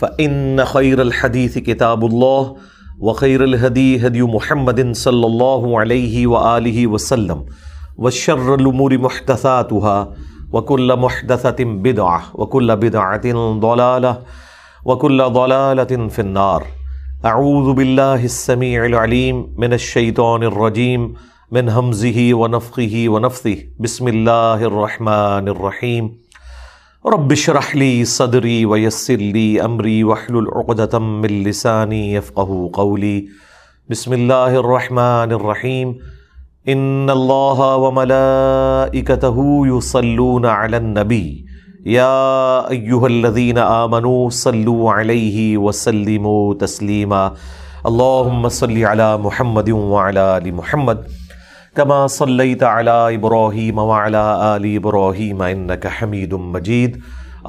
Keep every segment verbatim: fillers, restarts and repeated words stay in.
فإن خير الحديث كتاب الله وخير الهدي هدي محمد صلى الله عليه وآله وسلم وشر الأمور محدثاتها وكل محدثة بدعة وكل بدعة ضلالة وكل ضلالة في النار أعوذ بالله السميع العليم من الشيطان الرجيم من همزه ونفخه ونفثه بسم الله الرحمن الرحيم رب اشرح لي صدري ويسر لي امري واحلل عقدة من لساني يفقهوا قولي بسم الله الرحمن الرحيم ان الله وملائكته يصلون على النبي يا ايها الذين امنوا صلوا عليه وسلموا تسليما اللهم صل على محمد وعلى ال محمد كما صليت على إبراهيم وعلى آل إبراهيم إنك حميد مجيد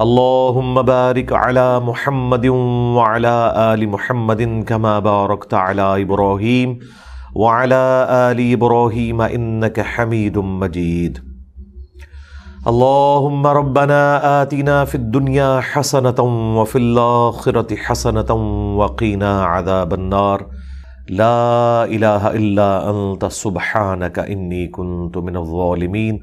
اللهم بارك على محمد وعلى آل محمد كما باركت على إبراهيم وعلى آل إبراهيم إنك حميد مجيد اللهم ربنا آتنا في الدنيا حسنة وفي الآخرة حسنة وقنا عذاب النار لا الہ الا انت سبحانک انی کنت من الظالمین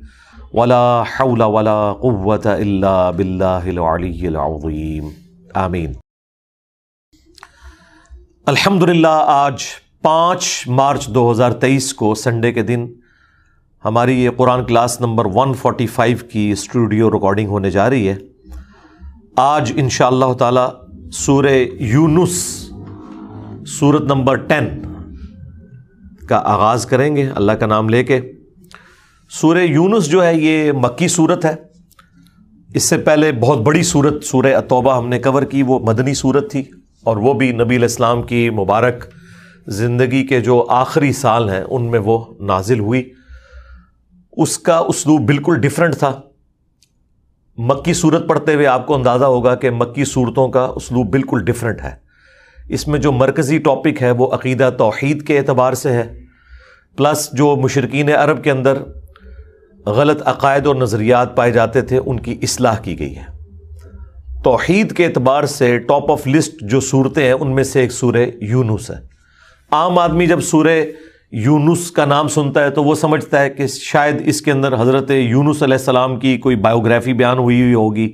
ولا حول ولا قوة الا باللہ العلی العظیم آمین۔ الحمدللہ آج پانچ مارچ دو ہزار تیئیس کو سنڈے کے دن ہماری یہ قرآن کلاس نمبر ایک سو پینتالیس کی اسٹوڈیو ریکارڈنگ ہونے جا رہی ہے۔ آج انشاءاللہ تعالی سورہ یونس سورت نمبر ٹین کا آغاز کریں گے اللہ کا نام لے کے۔ سورہ یونس جو ہے یہ مکی سورت ہے، اس سے پہلے بہت بڑی سورت سورہ توبہ ہم نے کور کی، وہ مدنی سورت تھی اور وہ بھی نبی علیہ السلام کی مبارک زندگی کے جو آخری سال ہیں ان میں وہ نازل ہوئی۔ اس کا اسلوب بالکل ڈیفرنٹ تھا۔ مکی سورت پڑھتے ہوئے آپ کو اندازہ ہوگا کہ مکی سورتوں کا اسلوب بالکل ڈیفرنٹ ہے۔ اس میں جو مرکزی ٹاپک ہے وہ عقیدہ توحید کے اعتبار سے ہے، پلس جو مشرکین عرب کے اندر غلط عقائد اور نظریات پائے جاتے تھے ان کی اصلاح کی گئی ہے۔ توحید کے اعتبار سے ٹاپ آف لسٹ جو صورتیں ہیں ان میں سے ایک سورہ یونس ہے۔ عام آدمی جب سورہ یونس کا نام سنتا ہے تو وہ سمجھتا ہے کہ شاید اس کے اندر حضرت یونس علیہ السلام کی کوئی بایوگرافی بیان ہوئی ہوئی ہوگی،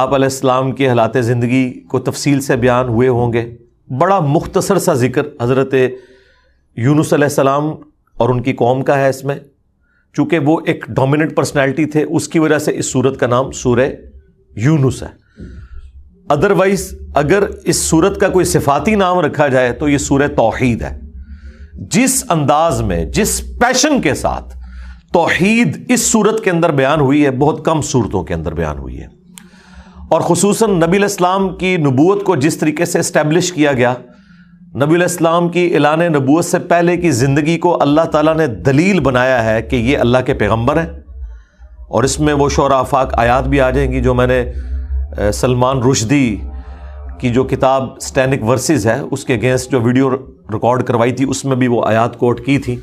آپ علیہ السلام کے حالات زندگی کو تفصیل سے بیان ہوئے ہوں گے۔ بڑا مختصر سا ذکر حضرت یونس علیہ السلام اور ان کی قوم کا ہے۔ اس میں چونکہ وہ ایک ڈومیننٹ پرسنالٹی تھے اس کی وجہ سے اس صورت کا نام سورہ یونس ہے۔ ادروائز اگر اس صورت کا کوئی صفاتی نام رکھا جائے تو یہ سورہ توحید ہے۔ جس انداز میں جس پیشن کے ساتھ توحید اس صورت کے اندر بیان ہوئی ہے بہت کم صورتوں کے اندر بیان ہوئی ہے، اور خصوصاً نبی علیہ السلام کی نبوت کو جس طریقے سے اسٹیبلش کیا گیا، نبی علیہ السلام کی اعلان نبوت سے پہلے کی زندگی کو اللہ تعالیٰ نے دلیل بنایا ہے کہ یہ اللہ کے پیغمبر ہیں، اور اس میں وہ شعر آفاق آیات بھی آ جائیں گی جو میں نے سلمان رشدی کی جو کتاب سٹینک ورسز ہے اس کے اگینسٹ جو ویڈیو ریکارڈ کروائی تھی اس میں بھی وہ آیات کوٹ کی تھی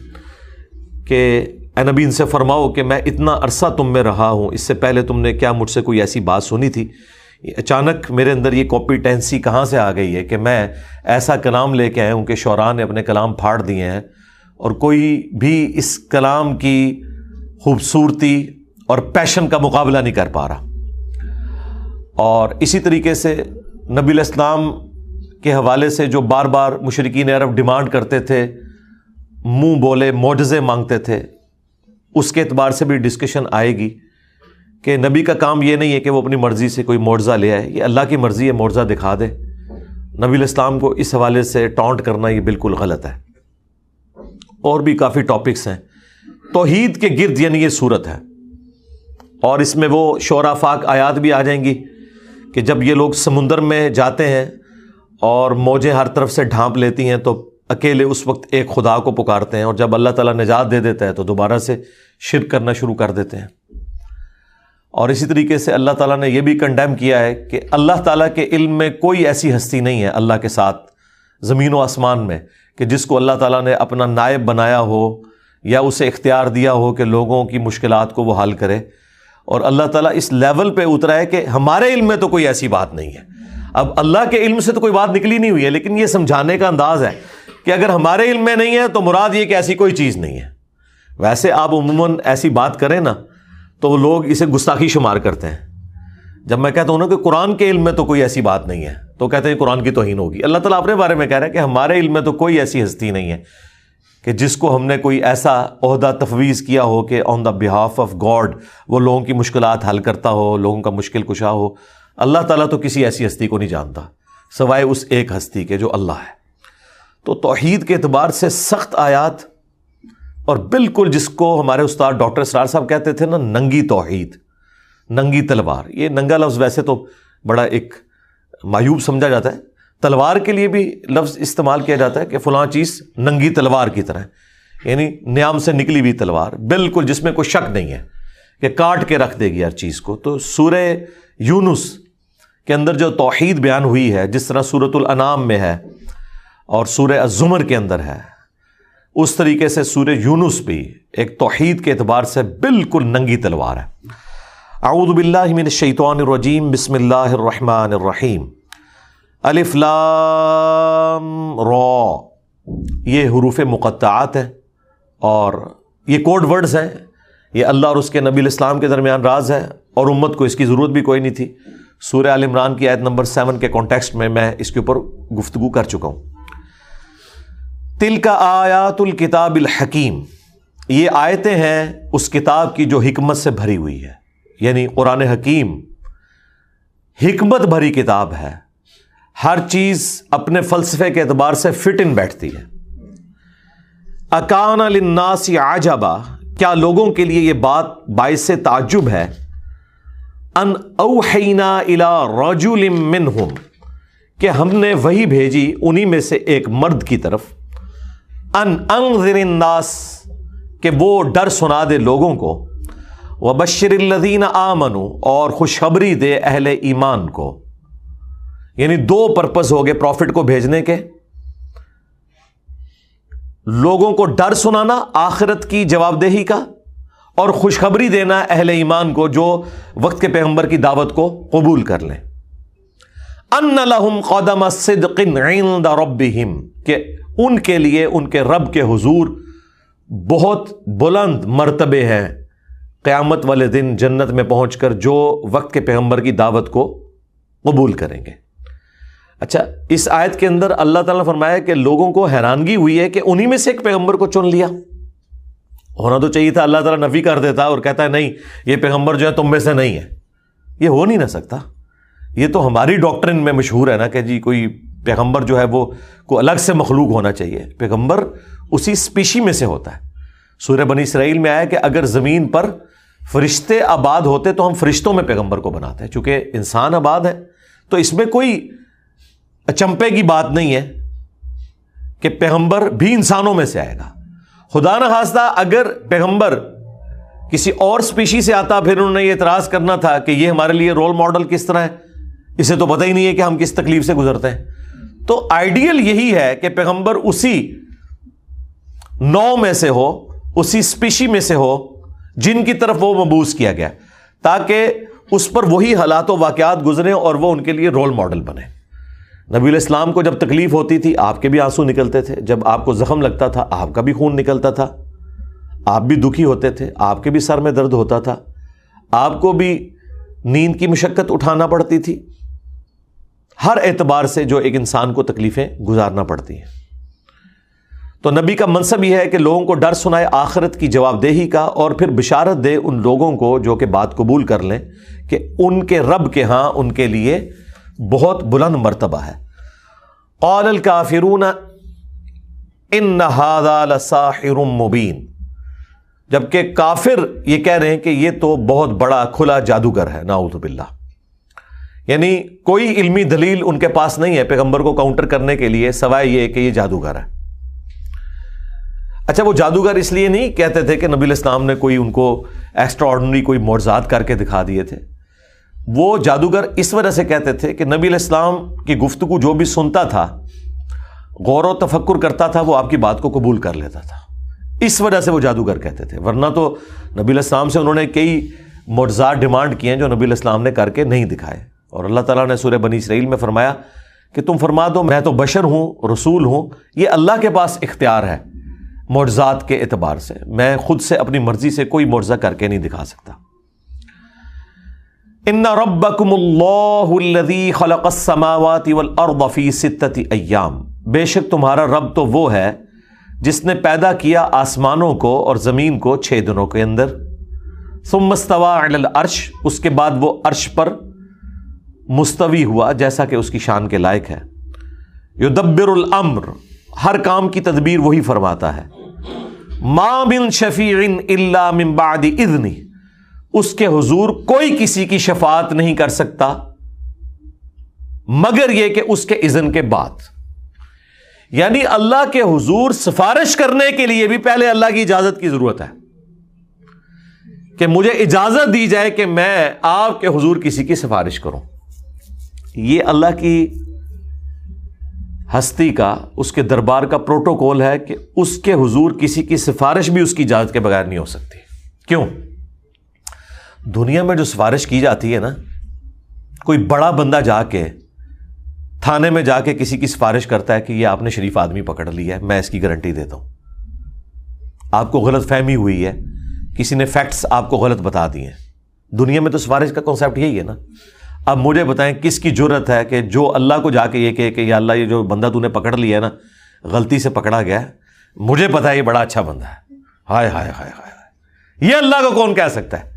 کہ اے نبی ان سے فرماؤ کہ میں اتنا عرصہ تم میں رہا ہوں، اس سے پہلے تم نے کیا مجھ سے کوئی ایسی بات سنی تھی، اچانک میرے اندر یہ کمپیٹنسی کہاں سے آ گئی ہے کہ میں ایسا کلام لے کے آیا ہوں کہ شعراء نے اپنے کلام پھاڑ دیے ہیں اور کوئی بھی اس کلام کی خوبصورتی اور پیشن کا مقابلہ نہیں کر پا رہا۔ اور اسی طریقے سے نبی علیہ السلام کے حوالے سے جو بار بار مشرکین عرب ڈیمانڈ کرتے تھے، منہ بولے معجزے مانگتے تھے، اس کے اعتبار سے بھی ڈسکشن آئے گی کہ نبی کا کام یہ نہیں ہے کہ وہ اپنی مرضی سے کوئی معجزہ لے آئے، یہ اللہ کی مرضی ہے معجزہ دکھا دے۔ نبی علیہ السلام کو اس حوالے سے ٹانٹ کرنا یہ بالکل غلط ہے۔ اور بھی کافی ٹاپکس ہیں توحید کے گرد، یعنی یہ صورت ہے، اور اس میں وہ شعر آفاق آیات بھی آ جائیں گی کہ جب یہ لوگ سمندر میں جاتے ہیں اور موجیں ہر طرف سے ڈھانپ لیتی ہیں تو اکیلے اس وقت ایک خدا کو پکارتے ہیں، اور جب اللہ تعالیٰ نجات دے دیتا ہے تو دوبارہ سے شرک کرنا شروع کر دیتے ہیں۔ اور اسی طریقے سے اللہ تعالیٰ نے یہ بھی کنڈیم کیا ہے کہ اللہ تعالیٰ کے علم میں کوئی ایسی ہستی نہیں ہے اللہ کے ساتھ زمین و آسمان میں کہ جس کو اللہ تعالیٰ نے اپنا نائب بنایا ہو یا اسے اختیار دیا ہو کہ لوگوں کی مشکلات کو وہ حل کرے۔ اور اللہ تعالیٰ اس لیول پہ اترا ہے کہ ہمارے علم میں تو کوئی ایسی بات نہیں ہے۔ اب اللہ کے علم سے تو کوئی بات نکلی نہیں ہوئی ہے، لیکن یہ سمجھانے کا انداز ہے کہ اگر ہمارے علم میں نہیں ہے تو مراد یہ کہ ایسی کوئی چیز نہیں ہے۔ ویسے آپ عموماً ایسی بات کریں نا تو وہ لوگ اسے گستاخی شمار کرتے ہیں۔ جب میں کہتا ہوں نا کہ قرآن کے علم میں تو کوئی ایسی بات نہیں ہے تو کہتے ہیں قرآن کی توہین ہوگی۔ اللہ تعالیٰ اپنے بارے میں کہہ رہا ہے کہ ہمارے علم میں تو کوئی ایسی ہستی نہیں ہے کہ جس کو ہم نے کوئی ایسا عہدہ تفویض کیا ہو کہ آن دا بہاف آف گاڈ وہ لوگوں کی مشکلات حل کرتا ہو، لوگوں کا مشکل کشا ہو۔ اللہ تعالیٰ تو کسی ایسی ہستی کو نہیں جانتا سوائے اس ایک ہستی کے جو اللہ ہے۔ تو توحید کے اعتبار سے سخت آیات، اور بالکل جس کو ہمارے استاد ڈاکٹر اسرار صاحب کہتے تھے نا ننگی توحید، ننگی تلوار۔ یہ ننگا لفظ ویسے تو بڑا ایک معیوب سمجھا جاتا ہے، تلوار کے لیے بھی لفظ استعمال کیا جاتا ہے کہ فلاں چیز ننگی تلوار کی طرح ہے، یعنی نیام سے نکلی ہوئی تلوار، بالکل جس میں کوئی شک نہیں ہے کہ کاٹ کے رکھ دے گی ہر چیز کو۔ تو سورہ یونس کے اندر جو توحید بیان ہوئی ہے، جس طرح سورۃ الانعام میں ہے اور سورہ الزمر کے اندر ہے، اس طریقے سے سورہ یونس بھی ایک توحید کے اعتبار سے بالکل ننگی تلوار ہے۔ اعوذ باللہ من الشیطان الرجیم، بسم اللہ الرحمن الرحیم۔ الف لام را، یہ حروف مقطعات ہیں اور یہ کوڈ ورڈز ہیں۔ یہ اللہ اور اس کے نبی علیہ السلام کے درمیان راز ہے اور امت کو اس کی ضرورت بھی کوئی نہیں تھی۔ سورہ آل عمران کی آیت نمبر سیون کے کانٹیکسٹ میں میں اس کے اوپر گفتگو کر چکا ہوں۔ تلک آیات الکتاب الحکیم، یہ آیتیں ہیں اس کتاب کی جو حکمت سے بھری ہوئی ہے، یعنی قرآن حکیم حکمت بھری کتاب ہے۔ ہر چیز اپنے فلسفے کے اعتبار سے فٹ ان بیٹھتی ہے۔ اکان للناس عجبا، کیا لوگوں کے لیے یہ بات باعث تعجب ہے، ان اوحینا الی رجل منہم، کہ ہم نے وہی بھیجی انہی میں سے ایک مرد کی طرف، ان انذر الناس، کہ وہ ڈر سنا دے لوگوں کو، وبشر الذین آمنوا، اور خوشخبری دے اہل ایمان کو۔ یعنی دو پرپز ہو گئے پروفٹ کو بھیجنے کے، لوگوں کو ڈر سنانا آخرت کی جواب دہی کا، اور خوشخبری دینا اہل ایمان کو جو وقت کے پیغمبر کی دعوت کو قبول کر لیں۔ ان لہم قدم صدق عند ربہم، کہ ان کے لیے ان کے رب کے حضور بہت بلند مرتبے ہیں قیامت والے دن جنت میں پہنچ کر جو وقت کے پیغمبر کی دعوت کو قبول کریں گے۔ اچھا، اس آیت کے اندر اللہ تعالیٰ نے فرمایا کہ لوگوں کو حیرانگی ہوئی ہے کہ انہی میں سے ایک پیغمبر کو چن لیا۔ ہونا تو چاہیے تھا، اللہ تعالیٰ نفی کر دیتا اور کہتا ہے نہیں یہ پیغمبر جو ہے تم میں سے نہیں ہے، یہ ہو نہیں نہ سکتا۔ یہ تو ہماری ڈاکٹرن میں مشہور ہے نا کہ جی کوئی پیغمبر جو ہے وہ کوئی الگ سے مخلوق ہونا چاہیے، پیغمبر اسی سپیشی میں سے ہوتا ہے۔ سورہ بنی اسرائیل میں آیا کہ اگر زمین پر فرشتے آباد ہوتے تو ہم فرشتوں میں پیغمبر کو بناتے ہیں، چونکہ انسان آباد ہے تو اس میں کوئی اچمپے کی بات نہیں ہے کہ پیغمبر بھی انسانوں میں سے آئے گا۔ خدا نخواستہ اگر پیغمبر کسی اور سپیشی سے آتا پھر انہوں نے یہ اعتراض کرنا تھا کہ یہ ہمارے لیے رول ماڈل کس طرح ہے، اسے تو پتہ ہی نہیں ہے کہ ہم کس تکلیف سے گزرتے ہیں۔ تو آئیڈیل یہی ہے کہ پیغمبر اسی نو میں سے ہو، اسی سپیشی میں سے ہو جن کی طرف وہ مبعوث کیا گیا، تاکہ اس پر وہی حالات و واقعات گزریں اور وہ ان کے لیے رول ماڈل بنے۔ نبی علیہ السلام کو جب تکلیف ہوتی تھی آپ کے بھی آنسو نکلتے تھے، جب آپ کو زخم لگتا تھا آپ کا بھی خون نکلتا تھا، آپ بھی دکھی ہوتے تھے، آپ کے بھی سر میں درد ہوتا تھا، آپ کو بھی نیند کی مشقت اٹھانا پڑتی تھی، ہر اعتبار سے جو ایک انسان کو تکلیفیں گزارنا پڑتی ہیں۔ تو نبی کا منصب یہ ہے کہ لوگوں کو ڈر سنائے آخرت کی جواب دہی کا، اور پھر بشارت دے ان لوگوں کو جو کہ بات قبول کر لیں کہ ان کے رب کے ہاں ان کے لیے بہت بلند مرتبہ ہے۔ قال الکافرون ان ھذا لساحر مبین، جبکہ کافر یہ کہہ رہے ہیں کہ یہ تو بہت بڑا کھلا جادوگر ہے، نعوذ باللہ۔ یعنی کوئی علمی دلیل ان کے پاس نہیں ہے پیغمبر کو کاؤنٹر کرنے کے لیے سوائے یہ کہ یہ جادوگر ہے. اچھا وہ جادوگر اس لیے نہیں کہتے تھے کہ نبی علیہ السلام نے کوئی ان کو ایکسٹرا آرڈنری کوئی معجزات کر کے دکھا دیے تھے. وہ جادوگر اس وجہ سے کہتے تھے کہ نبی علیہ السلام کی گفتگو جو بھی سنتا تھا غور و تفکر کرتا تھا وہ آپ کی بات کو قبول کر لیتا تھا, اس وجہ سے وہ جادوگر کہتے تھے, ورنہ تو نبی علیہ السلام سے انہوں نے کئی معجزات ڈیمانڈ کیے ہیں جو نبی علیہ السلام نے کر کے نہیں دکھائے. اور اللہ تعالیٰ نے سورہ بنی اسرائیل میں فرمایا کہ تم فرما دو میں تو بشر ہوں رسول ہوں, یہ اللہ کے پاس اختیار ہے معجزات کے اعتبار سے, میں خود سے اپنی مرضی سے کوئی معجزہ کر کے نہیں دکھا سکتا. ان ربکم اللہ الذی خلق السماوات والارض فی ستۃ ایام, بے شک تمہارا رب تو وہ ہے جس نے پیدا کیا آسمانوں کو اور زمین کو چھ دنوں کے اندر. ثم استوى علی العرش, اس کے بعد وہ عرش پر مستوی ہوا جیسا کہ اس کی شان کے لائق ہے. یدبر الامر, ہر کام کی تدبیر وہی فرماتا ہے. ما من شفیع الا من بعد اذنہ, اس کے حضور کوئی کسی کی شفاعت نہیں کر سکتا مگر یہ کہ اس کے اذن کے بعد. یعنی اللہ کے حضور سفارش کرنے کے لیے بھی پہلے اللہ کی اجازت کی ضرورت ہے کہ مجھے اجازت دی جائے کہ میں آپ کے حضور کسی کی سفارش کروں. یہ اللہ کی ہستی کا, اس کے دربار کا پروٹوکول ہے کہ اس کے حضور کسی کی سفارش بھی اس کی اجازت کے بغیر نہیں ہو سکتی. کیوں؟ دنیا میں جو سفارش کی جاتی ہے نا, کوئی بڑا بندہ جا کے تھانے میں جا کے کسی کی سفارش کرتا ہے کہ یہ آپ نے شریف آدمی پکڑ لیا ہے, میں اس کی گارنٹی دیتا ہوں. آپ کو غلط فہمی ہوئی ہے, کسی نے فیکٹس آپ کو غلط بتا دیے. دنیا میں تو سفارش کا کانسیپٹ یہی ہے نا. اب مجھے بتائیں کس کی جرت ہے کہ جو اللہ کو جا کے یہ کہے کہ یا اللہ یہ جو بندہ تو نے پکڑ لیا ہے نا غلطی سے پکڑا گیا ہے, مجھے پتا ہے یہ بڑا اچھا بندہ ہے. ہائے ہائے ہائے ہائے, یہ اللہ کو کون کہہ سکتا ہے؟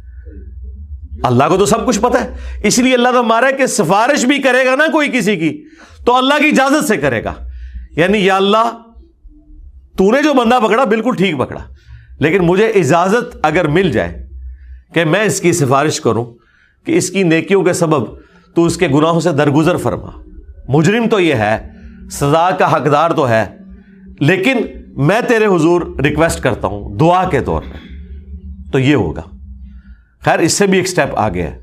اللہ کو تو سب کچھ پتا ہے. اس لیے اللہ تو ہمارا ہے کہ سفارش بھی کرے گا نا کوئی کسی کی تو اللہ کی اجازت سے کرے گا. یعنی یا اللہ تو نے جو بندہ پکڑا بالکل ٹھیک پکڑا, لیکن مجھے اجازت اگر مل جائے کہ میں اس کی سفارش کروں کہ اس کی نیکیوں کے سبب تو اس کے گناہوں سے درگزر فرما. مجرم تو یہ ہے, سزا کا حقدار تو ہے, لیکن میں تیرے حضور ریکویسٹ کرتا ہوں دعا کے طور پر, تو یہ ہوگا. خیر اس سے بھی ایک سٹیپ آگے ہے,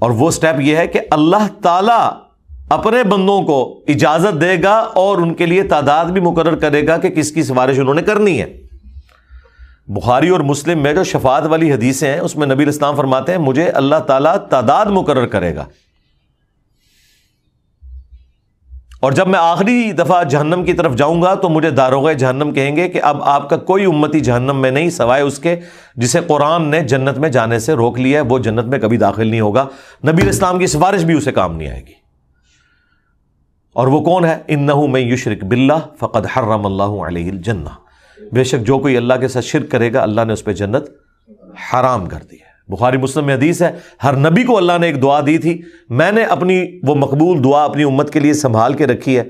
اور وہ سٹیپ یہ ہے کہ اللہ تعالیٰ اپنے بندوں کو اجازت دے گا اور ان کے لیے تعداد بھی مقرر کرے گا کہ کس کی سفارش انہوں نے کرنی ہے. بخاری اور مسلم میں جو شفاعت والی حدیثیں ہیں اس میں نبی علیہ السلام فرماتے ہیں مجھے اللہ تعالیٰ تعداد مقرر کرے گا, اور جب میں آخری دفعہ جہنم کی طرف جاؤں گا تو مجھے داروغ جہنم کہیں گے کہ اب آپ کا کوئی امتی جہنم میں نہیں سوائے اس کے جسے قرآن نے جنت میں جانے سے روک لیا ہے, وہ جنت میں کبھی داخل نہیں ہوگا. نبی علیہ السلام کی سفارش بھی اسے کام نہیں آئے گی. اور وہ کون ہے؟ انہ من یشرک باللہ فقد حرم اللہ علیہ الجنہ, بے شک جو کوئی اللہ کے ساتھ شرک کرے گا اللہ نے اس پہ جنت حرام کر دی ہے. بخاری مسلم میں حدیث ہے, ہر نبی کو اللہ نے ایک دعا دی تھی, میں نے اپنی وہ مقبول دعا اپنی امت کے لیے سنبھال کے رکھی ہے,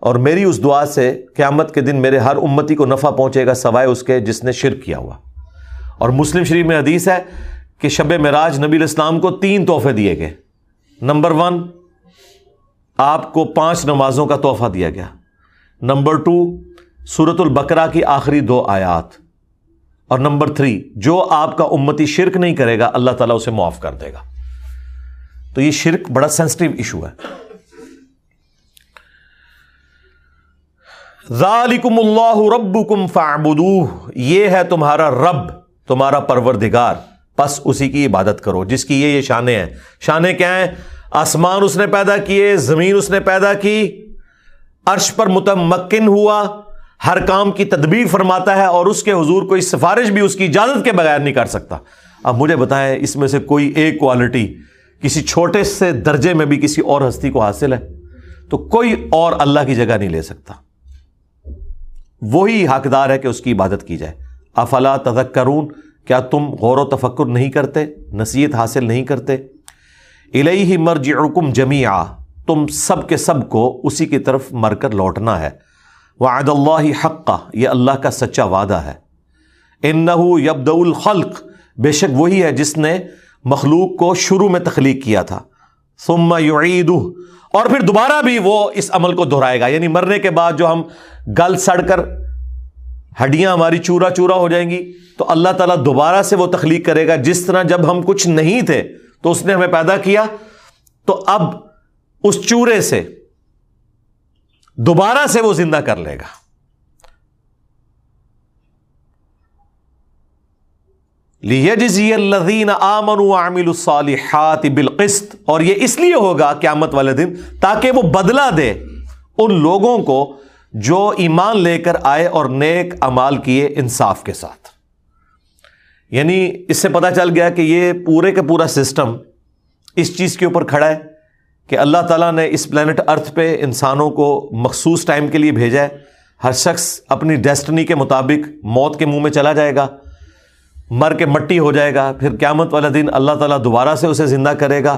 اور میری اس دعا سے قیامت کے دن میرے ہر امتی کو نفع پہنچے گا سوائے اس کے جس نے شرک کیا ہوا. اور مسلم شریف میں حدیث ہے کہ شب معراج نبی علیہ السلام کو تین تحفے دیے گئے. نمبر ون, آپ کو پانچ نمازوں کا تحفہ دیا گیا. نمبر ٹو, سورۃ البقرہ کی آخری دو آیات. اور نمبر تھری, جو آپ کا امتی شرک نہیں کرے گا اللہ تعالیٰ اسے معاف کر دے گا. تو یہ شرک بڑا سینسٹیو ایشو ہے. ذالکم اللہ ربکم فاعبدوہ, یہ ہے تمہارا رب, تمہارا پروردگار, پس اسی کی عبادت کرو جس کی یہ یہ شانیں ہیں. شانیں کیا ہیں؟ آسمان اس نے پیدا کیے, زمین اس نے پیدا کی, عرش پر متمکن ہوا, ہر کام کی تدبیر فرماتا ہے, اور اس کے حضور کوئی سفارش بھی اس کی اجازت کے بغیر نہیں کر سکتا. اب مجھے بتائیں اس میں سے کوئی ایک کوالٹی کسی چھوٹے سے درجے میں بھی کسی اور ہستی کو حاصل ہے تو کوئی اور اللہ کی جگہ نہیں لے سکتا. وہی حقدار ہے کہ اس کی عبادت کی جائے. افلا تذکرون, کیا تم غور و تفکر نہیں کرتے, نصیحت حاصل نہیں کرتے؟ الیہ مرجعکم جمیعا, تم سب کے سب کو اسی کی طرف مر کر لوٹنا ہے. وعد اللہ حقا, یہ اللہ کا سچا وعدہ ہے. انہ یبدأ الخلق, بے شک وہی ہے جس نے مخلوق کو شروع میں تخلیق کیا تھا. ثم يعيده، اور پھر دوبارہ بھی وہ اس عمل کو دہرائے گا، یعنی مرنے کے بعد جو ہم گل سڑ کر ہڈیاں ہماری چورا چورا ہو جائیں گی تو اللہ تعالیٰ دوبارہ سے وہ تخلیق کرے گا، جس طرح جب ہم کچھ نہیں تھے تو اس نے ہمیں پیدا کیا، تو اب اس چورے سے دوبارہ سے وہ زندہ کر لے گا۔ لِيَجْزِيَ الَّذِينَ آمَنُوا وَعَمِلُوا الصَّالِحَاتِ بِالْقِسْطِ، اور یہ اس لیے ہوگا قیامت والے دن تاکہ وہ بدلہ دے ان لوگوں کو جو ایمان لے کر آئے اور نیک اعمال کیے انصاف کے ساتھ۔ یعنی اس سے پتہ چل گیا کہ یہ پورے کا پورا سسٹم اس چیز کے اوپر کھڑا ہے کہ اللہ تعالیٰ نے اس پلینٹ ارتھ پہ انسانوں کو مخصوص ٹائم کے لیے بھیجا ہے، ہر شخص اپنی ڈیسٹنی کے مطابق موت کے منہ میں چلا جائے گا، مر کے مٹی ہو جائے گا، پھر قیامت والا دن اللہ تعالیٰ دوبارہ سے اسے زندہ کرے گا،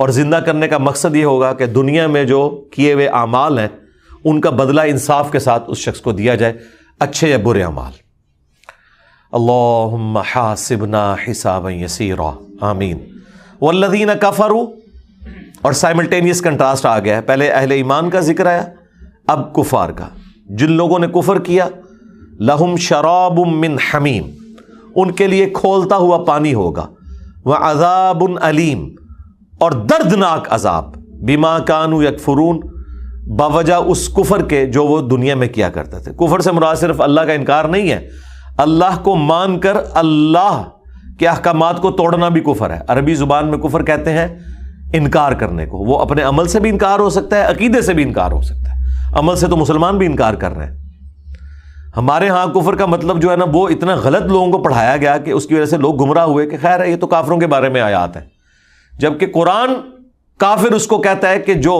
اور زندہ کرنے کا مقصد یہ ہوگا کہ دنیا میں جو کیے ہوئے اعمال ہیں ان کا بدلہ انصاف کے ساتھ اس شخص کو دیا جائے، اچھے یا برے اعمال۔ اللہم حاسبنا حسابا یسیرا، آمین۔ والذین کفروا، اور سائملٹینیس کنٹراسٹ آ گیا ہے، پہلے اہل ایمان کا ذکر آیا، اب کفار کا۔ جن لوگوں نے کفر کیا، لہم شراب من حمیم، ان کے لیے کھولتا ہوا پانی ہوگا، وعذاب علیم، اور دردناک عذاب، بما کانوا یکفرون، باوجہ اس کفر کے جو وہ دنیا میں کیا کرتے تھے۔ کفر سے مراد صرف اللہ کا انکار نہیں ہے، اللہ کو مان کر اللہ کے احکامات کو توڑنا بھی کفر ہے۔ عربی زبان میں کفر کہتے ہیں انکار کرنے کو، وہ اپنے عمل سے بھی انکار ہو سکتا ہے، عقیدے سے بھی انکار ہو سکتا ہے، عمل سے تو مسلمان بھی انکار کر رہے ہیں۔ ہمارے ہاں کفر کا مطلب جو ہے نا وہ اتنا غلط لوگوں کو پڑھایا گیا کہ اس کی وجہ سے لوگ گمراہ ہوئے کہ خیر ہے یہ تو کافروں کے بارے میں آیات ہیں، جبکہ قرآن کافر اس کو کہتا ہے کہ جو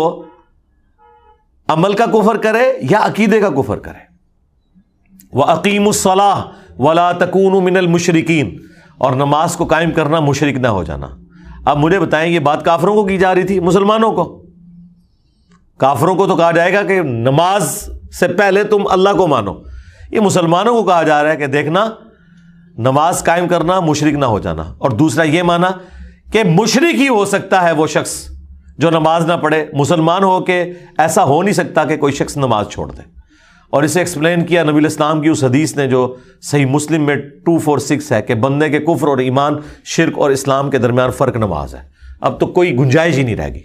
عمل کا کفر کرے یا عقیدے کا کفر کرے۔ وَأَقِيمُوا الصَّلَاةَ وَلَا تَكُونُوا مِنَ الْمُشْرِكِينَ، اور نماز کو قائم کرنا، مشرک نہ ہو جانا۔ اب مجھے بتائیں یہ بات کافروں کو کی جا رہی تھی مسلمانوں کو؟ کافروں کو تو کہا جائے گا کہ نماز سے پہلے تم اللہ کو مانو، یہ مسلمانوں کو کہا جا رہا ہے کہ دیکھنا نماز قائم کرنا، مشرک نہ ہو جانا۔ اور دوسرا یہ مانا کہ مشرک ہی ہو سکتا ہے وہ شخص جو نماز نہ پڑھے، مسلمان ہو کے ایسا ہو نہیں سکتا کہ کوئی شخص نماز چھوڑ دے۔ اور اسے ایکسپلین کیا نبی علیہ السلام کی اس حدیث نے جو صحیح مسلم میں دو سو چھیالیس ہے کہ بندے کے کفر اور ایمان، شرک اور اسلام کے درمیان فرق نماز ہے، اب تو کوئی گنجائش ہی نہیں رہ گئی۔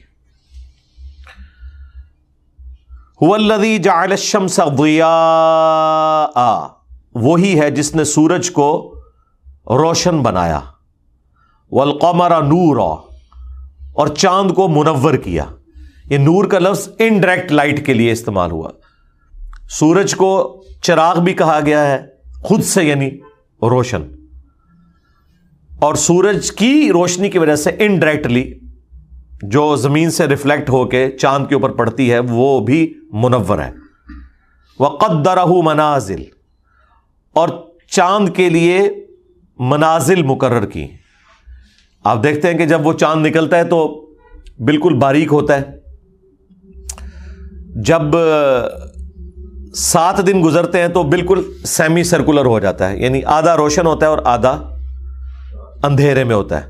هُوَ الَّذِي جَعَلَ الشَّمْسَ ضِيَاءً، وہی ہے جس نے سورج کو روشن بنایا، وَالْقَمَرَ نُورًا، اور چاند کو منور کیا۔ یہ نور کا لفظ انڈائریکٹ لائٹ کے لیے استعمال ہوا، سورج کو چراغ بھی کہا گیا ہے خود سے، یعنی روشن، اور سورج کی روشنی کی وجہ سے انڈائریکٹلی جو زمین سے ریفلیکٹ ہو کے چاند کے اوپر پڑتی ہے وہ بھی منور ہے۔ وَقَدَّرَهُ مَنَازِل، اور چاند کے لیے منازل مقرر کی۔ آپ دیکھتے ہیں کہ جب وہ چاند نکلتا ہے تو بالکل باریک ہوتا ہے، جب سات دن گزرتے ہیں تو بالکل سیمی سرکولر ہو جاتا ہے، یعنی آدھا روشن ہوتا ہے اور آدھا اندھیرے میں ہوتا ہے،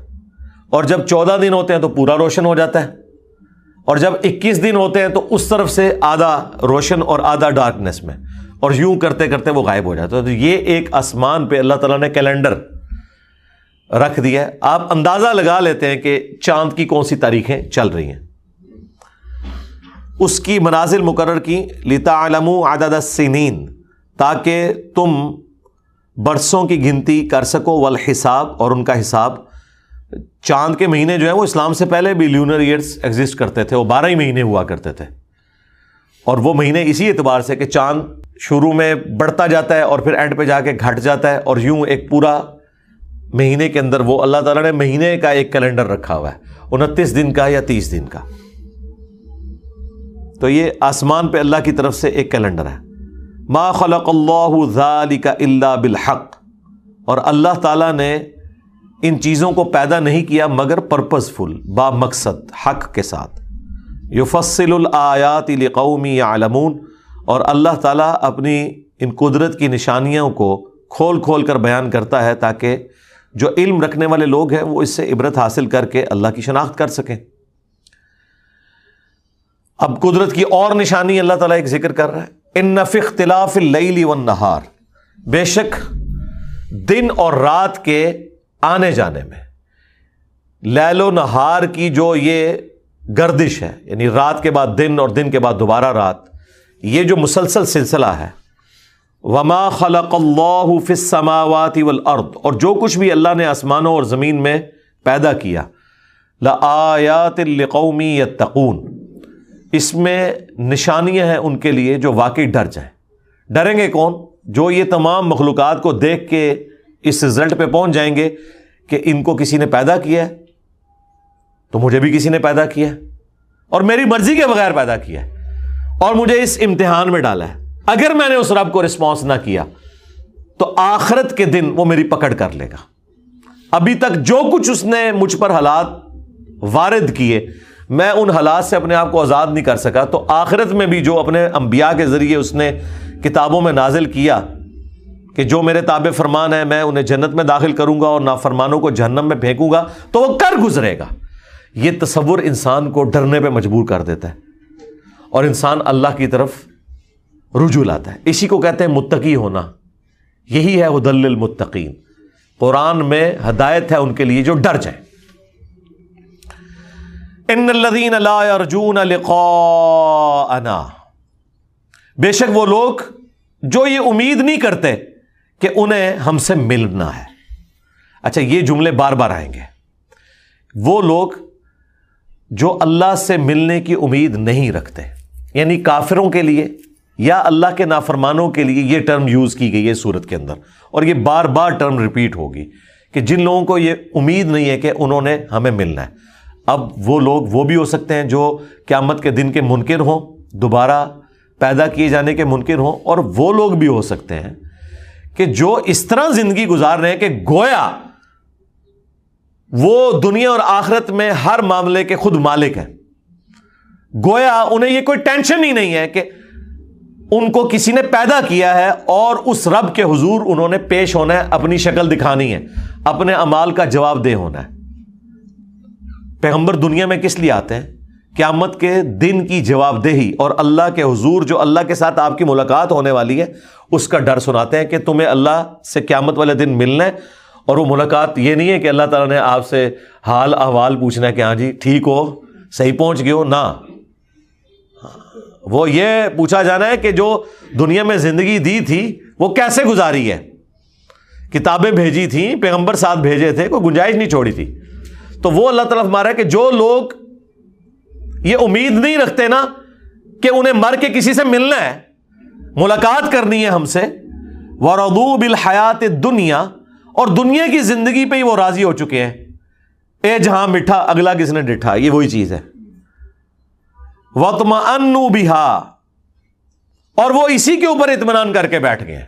اور جب چودہ دن ہوتے ہیں تو پورا روشن ہو جاتا ہے، اور جب اکیس دن ہوتے ہیں تو اس طرف سے آدھا روشن اور آدھا ڈارکنیس میں، اور یوں کرتے کرتے وہ غائب ہو جاتا ہے۔ تو یہ ایک آسمان پہ اللہ تعالیٰ نے کیلنڈر رکھ دیا ہے، آپ اندازہ لگا لیتے ہیں کہ چاند کی کون سی تاریخیں چل رہی ہیں۔ اس کی منازل مقرر کی، لِتَعْلَمُوا عَدَدَ السِّنِينَ، تاکہ تم برسوں کی گنتی کر سکو، والحساب، اور ان کا حساب۔ چاند کے مہینے جو ہیں وہ اسلام سے پہلے بھی لیونر ایئرز ایگزسٹ کرتے تھے، وہ بارہ ہی مہینے ہوا کرتے تھے، اور وہ مہینے اسی اعتبار سے کہ چاند شروع میں بڑھتا جاتا ہے اور پھر اینڈ پہ جا کے گھٹ جاتا ہے، اور یوں ایک پورا مہینے کے اندر وہ اللہ تعالیٰ نے مہینے کا ایک کیلنڈر رکھا ہوا ہے، انتیس دن کا یا تیس دن کا۔ تو یہ آسمان پہ اللہ کی طرف سے ایک کیلنڈر ہے۔ ما خلق اللہ ذالک الا بالحق، اور اللہ تعالیٰ نے ان چیزوں کو پیدا نہیں کیا مگر پرپز فل، با مقصد، حق کے ساتھ۔ یفصل الآیات لقوم یعلمون، اور اللہ تعالیٰ اپنی ان قدرت کی نشانیوں کو کھول کھول کر بیان کرتا ہے تاکہ جو علم رکھنے والے لوگ ہیں وہ اس سے عبرت حاصل کر کے اللہ کی شناخت کر سکیں۔ اب قدرت کی اور نشانی اللہ تعالیٰ ایک ذکر کر رہا ہے، ان فی اختلاف اللیل والنہار، بے شک دن اور رات کے آنے جانے میں، لیل و نہار کی جو یہ گردش ہے، یعنی رات کے بعد دن اور دن کے بعد دوبارہ رات، یہ جو مسلسل سلسلہ ہے، وما خلق اللہ فی السماوات والارض، اور جو کچھ بھی اللہ نے آسمانوں اور زمین میں پیدا کیا، لآیات لقوم یتقون، اس میں نشانیاں ہیں ان کے لیے جو واقعی ڈر جائیں۔ ڈریں گے کون؟ جو یہ تمام مخلوقات کو دیکھ کے اس رزلٹ پہ پہنچ جائیں گے کہ ان کو کسی نے پیدا کیا ہے تو مجھے بھی کسی نے پیدا کیا ہے، اور میری مرضی کے بغیر پیدا کیا ہے، اور مجھے اس امتحان میں ڈالا ہے، اگر میں نے اس رب کو رسپانس نہ کیا تو آخرت کے دن وہ میری پکڑ کر لے گا۔ ابھی تک جو کچھ اس نے مجھ پر حالات وارد کیے، میں ان حالات سے اپنے آپ کو آزاد نہیں کر سکا، تو آخرت میں بھی جو اپنے انبیاء کے ذریعے اس نے کتابوں میں نازل کیا کہ جو میرے تابع فرمان ہیں میں انہیں جنت میں داخل کروں گا اور نافرمانوں کو جہنم میں پھینکوں گا، تو وہ کر گزرے گا۔ یہ تصور انسان کو ڈرنے پہ مجبور کر دیتا ہے اور انسان اللہ کی طرف رجوع لاتا ہے۔ اسی کو کہتے ہیں متقی ہونا، یہی ہے ہدل للمتقین، قرآن میں ہدایت ہے ان کے لیے جو ڈر جائیں۔ ان الذین لا یرجون لقاءنا، بے شک وہ لوگ جو یہ امید نہیں کرتے کہ انہیں ہم سے ملنا ہے۔ اچھا، یہ جملے بار بار آئیں گے، وہ لوگ جو اللہ سے ملنے کی امید نہیں رکھتے، یعنی کافروں کے لیے یا اللہ کے نافرمانوں کے لیے یہ ٹرم یوز کی گئی ہے سورت کے اندر، اور یہ بار بار ٹرم ریپیٹ ہوگی کہ جن لوگوں کو یہ امید نہیں ہے کہ انہوں نے ہمیں ملنا ہے۔ اب وہ لوگ وہ بھی ہو سکتے ہیں جو قیامت کے دن کے منکر ہوں، دوبارہ پیدا کیے جانے کے منکر ہوں، اور وہ لوگ بھی ہو سکتے ہیں کہ جو اس طرح زندگی گزار رہے ہیں کہ گویا وہ دنیا اور آخرت میں ہر معاملے کے خود مالک ہیں، گویا انہیں یہ کوئی ٹینشن ہی نہیں ہے کہ ان کو کسی نے پیدا کیا ہے اور اس رب کے حضور انہوں نے پیش ہونا ہے، اپنی شکل دکھانی ہے، اپنے اعمال کا جواب دہ ہونا ہے۔ پیغمبر دنیا میں کس لیے آتے ہیں؟ قیامت کے دن کی جواب دہی اور اللہ کے حضور جو اللہ کے ساتھ آپ کی ملاقات ہونے والی ہے اس کا ڈر سناتے ہیں کہ تمہیں اللہ سے قیامت والے دن ملنا ہے، اور وہ ملاقات یہ نہیں ہے کہ اللہ تعالیٰ نے آپ سے حال احوال پوچھنا ہے کہ ہاں جی ٹھیک ہو، صحیح پہنچ گئے ہو، نہ، وہ یہ پوچھا جانا ہے کہ جو دنیا میں زندگی دی تھی وہ کیسے گزاری ہے، کتابیں بھیجی تھیں، پیغمبر ساتھ بھیجے تھے، کوئی گنجائش نہیں چھوڑی تھی۔ تو وہ اللہ تعالیٰ ہمارا ہے کہ جو لوگ یہ امید نہیں رکھتے نا کہ انہیں مر کے کسی سے ملنا ہے، ملاقات کرنی ہے ہم سے، ورضوا بالحیات الدنیا، اور دنیا کی زندگی پہ ہی وہ راضی ہو چکے ہیں، اے جہاں مٹھا اگلا کس نے ڈٹھا، یہ وہی چیز ہے، وَاطْمَأَنُّوا بِهَا، اور وہ اسی کے اوپر اطمینان کر کے بیٹھ گئے ہیں،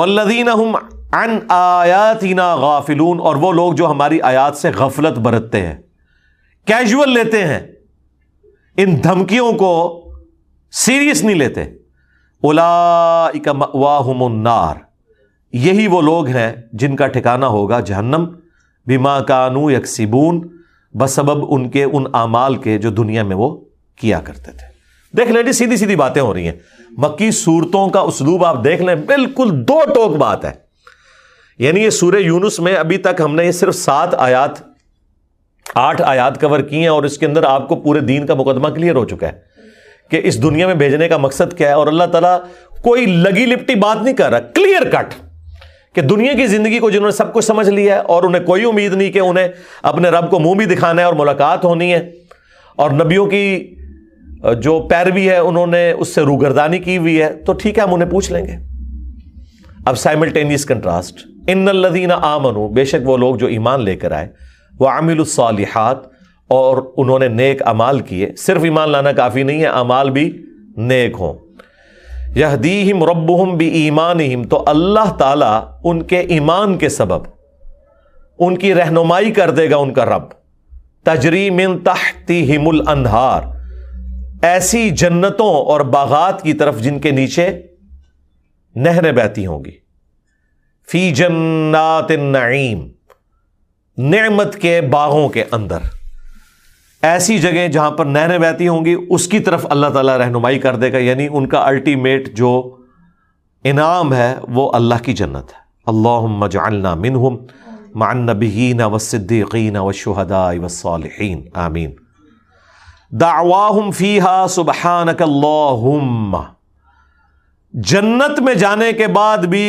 وَالَّذِينَ هُمْ عَنْ آیَاتِنَا غَافِلُونَ، اور وہ لوگ جو ہماری آیات سے غفلت برتتے ہیں، کیجول لیتے ہیں، ان دھمکیوں کو سیریس نہیں لیتے، أُولَٰئِكَ مَأْوَاهُمُ النَّارُ، یہی وہ لوگ ہیں جن کا ٹھکانہ ہوگا جہنم، بما کانوا یکسبون، بسبب ان کے ان اعمال کے جو دنیا میں وہ کیا کرتے تھے۔ دیکھ لیں جی، سیدھی سیدھی باتیں ہو رہی ہیں، مکی صورتوں کا اسلوب آپ دیکھ لیں، بالکل دو ٹوک بات ہے۔ یعنی یہ سورہ یونس میں ابھی تک ہم نے یہ صرف سات آیات آٹھ آیات کور کی ہیں، اور اس کے اندر آپ کو پورے دین کا مقدمہ کلیئر ہو چکا ہے کہ اس دنیا میں بھیجنے کا مقصد کیا ہے، اور اللہ تعالیٰ کوئی لگی لپٹی بات نہیں کر رہا، کلیئر کٹ کہ دنیا کی زندگی کو جنہوں نے سب کچھ سمجھ لیا ہے اور انہیں کوئی امید نہیں کہ انہیں اپنے رب کو منہ بھی دکھانا ہے اور ملاقات ہونی ہے، اور نبیوں کی جو پیروی ہے انہوں نے اس سے روگردانی کی ہوئی ہے، تو ٹھیک ہے ہم انہیں پوچھ لیں گے۔ اب سائملٹینیس کنٹراسٹ، ان الذین آمنوا، بے شک وہ لوگ جو ایمان لے کر آئے، وعملوا الصالحات، اور انہوں نے نیک اعمال کیے، صرف ایمان لانا کافی نہیں ہے، اعمال بھی نیک ہوں، یہدیہم ربہم بایمانہم، تو اللہ تعالیٰ ان کے ایمان کے سبب ان کی رہنمائی کر دے گا ان کا رب، تجری من تحتہم الانہار، ایسی جنتوں اور باغات کی طرف جن کے نیچے نہریں بہتی ہوں گی، فی جنات النعیم، نعمت کے باغوں کے اندر۔ ایسی جگہیں جہاں پر نہریں بہتی ہوں گی اس کی طرف اللہ تعالیٰ رہنمائی کر دے گا، یعنی ان کا الٹیمیٹ جو انعام ہے وہ اللہ کی جنت ہے. اللہم اجعلنا منہم مع النبیین والصدیقین والشہداء والصالحین، آمین. دعواہم فیہا سبحانک اللہم، جنت میں جانے کے بعد بھی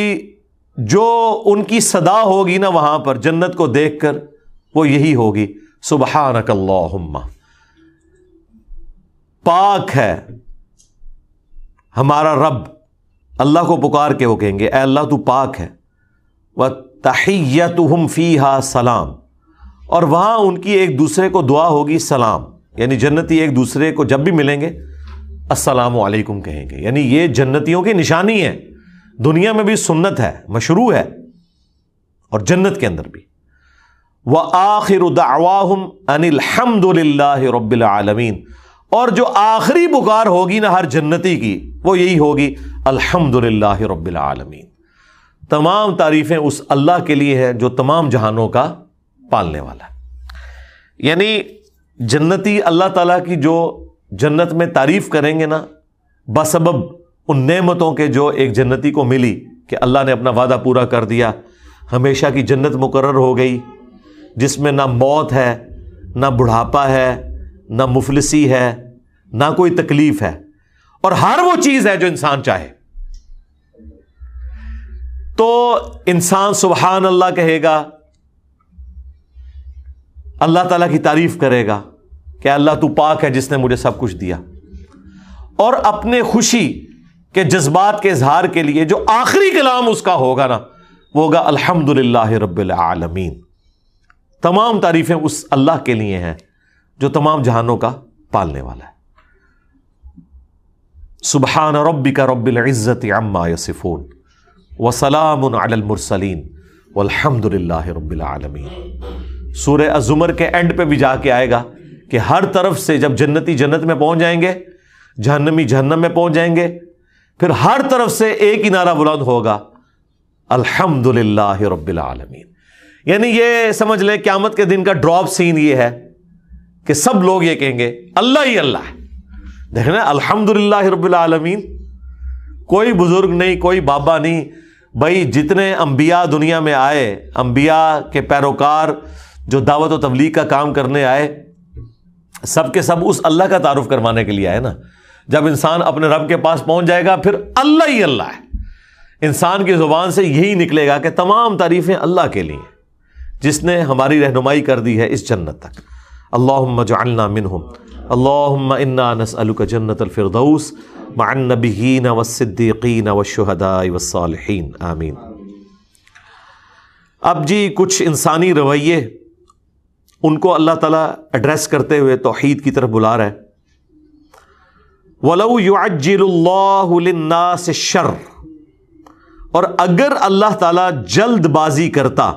جو ان کی صدا ہوگی نا وہاں پر جنت کو دیکھ کر، وہ یہی ہوگی سبحانک اللہم، پاک ہے ہمارا رب. اللہ کو پکار کے وہ کہیں گے اے اللہ تو پاک ہے. وَتَحِيَّتُهُمْ فِيهَا سلام، اور وہاں ان کی ایک دوسرے کو دعا ہوگی سلام، یعنی جنتی ایک دوسرے کو جب بھی ملیں گے السلام علیکم کہیں گے. یعنی یہ جنتیوں کی نشانی ہے، دنیا میں بھی سنت ہے، مشروع ہے، اور جنت کے اندر بھی. وَآخِرُ دَعْوَاهُمْ أَنِ الْحَمْدُ لِلَّهِ رَبِّ الْعَالَمِينَ، اور جو آخری پکار ہوگی نا ہر جنتی کی وہ یہی ہوگی الحمدللہ رب العالمین. تمام تعریفیں اس اللہ کے لیے ہیں جو تمام جہانوں کا پالنے والا ہے. یعنی جنتی اللہ تعالیٰ کی جو جنت میں تعریف کریں گے نا بسبب ان نعمتوں کے جو ایک جنتی کو ملی کہ اللہ نے اپنا وعدہ پورا کر دیا، ہمیشہ کی جنت مقرر ہو گئی جس میں نہ موت ہے، نہ بڑھاپا ہے، نہ مفلسی ہے، نہ کوئی تکلیف ہے، اور ہر وہ چیز ہے جو انسان چاہے. تو انسان سبحان اللہ کہے گا، اللہ تعالیٰ کی تعریف کرے گا کہ اللہ تو پاک ہے جس نے مجھے سب کچھ دیا، اور اپنے خوشی کے جذبات کے اظہار کے لیے جو آخری کلام اس کا ہوگا نا وہ ہوگا الحمدللہ رب العالمین. تمام تعریفیں اس اللہ کے لیے ہیں جو تمام جہانوں کا پالنے والا ہے. سبحان ربک رب العزت عما یصفون وسلام علی المرسلین والحمدللہ رب العالمین. سورہ الزمر کے اینڈ پہ بھی جا کے آئے گا کہ ہر طرف سے جب جنتی جنت میں پہنچ جائیں گے، جہنمی جہنم میں پہنچ جائیں گے، پھر ہر طرف سے ایک ہی نعرہ بلند ہوگا الحمدللہ رب العالمین. یعنی یہ سمجھ لیں قیامت کے دن کا ڈراپ سین یہ ہے کہ سب لوگ یہ کہیں گے اللہ ہی اللہ ہے. دیکھنا الحمدللہ رب العالمین، کوئی بزرگ نہیں، کوئی بابا نہیں. بھائی جتنے انبیاء دنیا میں آئے، انبیاء کے پیروکار جو دعوت و تبلیغ کا کام کرنے آئے، سب کے سب اس اللہ کا تعارف کروانے کے لیے آئے نا. جب انسان اپنے رب کے پاس پہنچ جائے گا پھر اللہ ہی اللہ ہے. انسان کی زبان سے یہی نکلے گا کہ تمام تعریفیں اللہ کے لیے جس نے ہماری رہنمائی کر دی ہے اس جنت تک. اللہم اجعلنا منہم، اللہم انا نسألک جنت الفردوس مع النبیین والصدیقین والشہداء والصالحین، آمین. اب جی کچھ انسانی رویے ان کو اللہ تعالیٰ ایڈریس کرتے ہوئے توحید کی طرف بلا رہے ہیں. وَلَوْ يُعَجِّلُ اللَّهُ لِلنَّاسِ الشَّرَّ، اور اگر اللہ تعالیٰ جلد بازی کرتا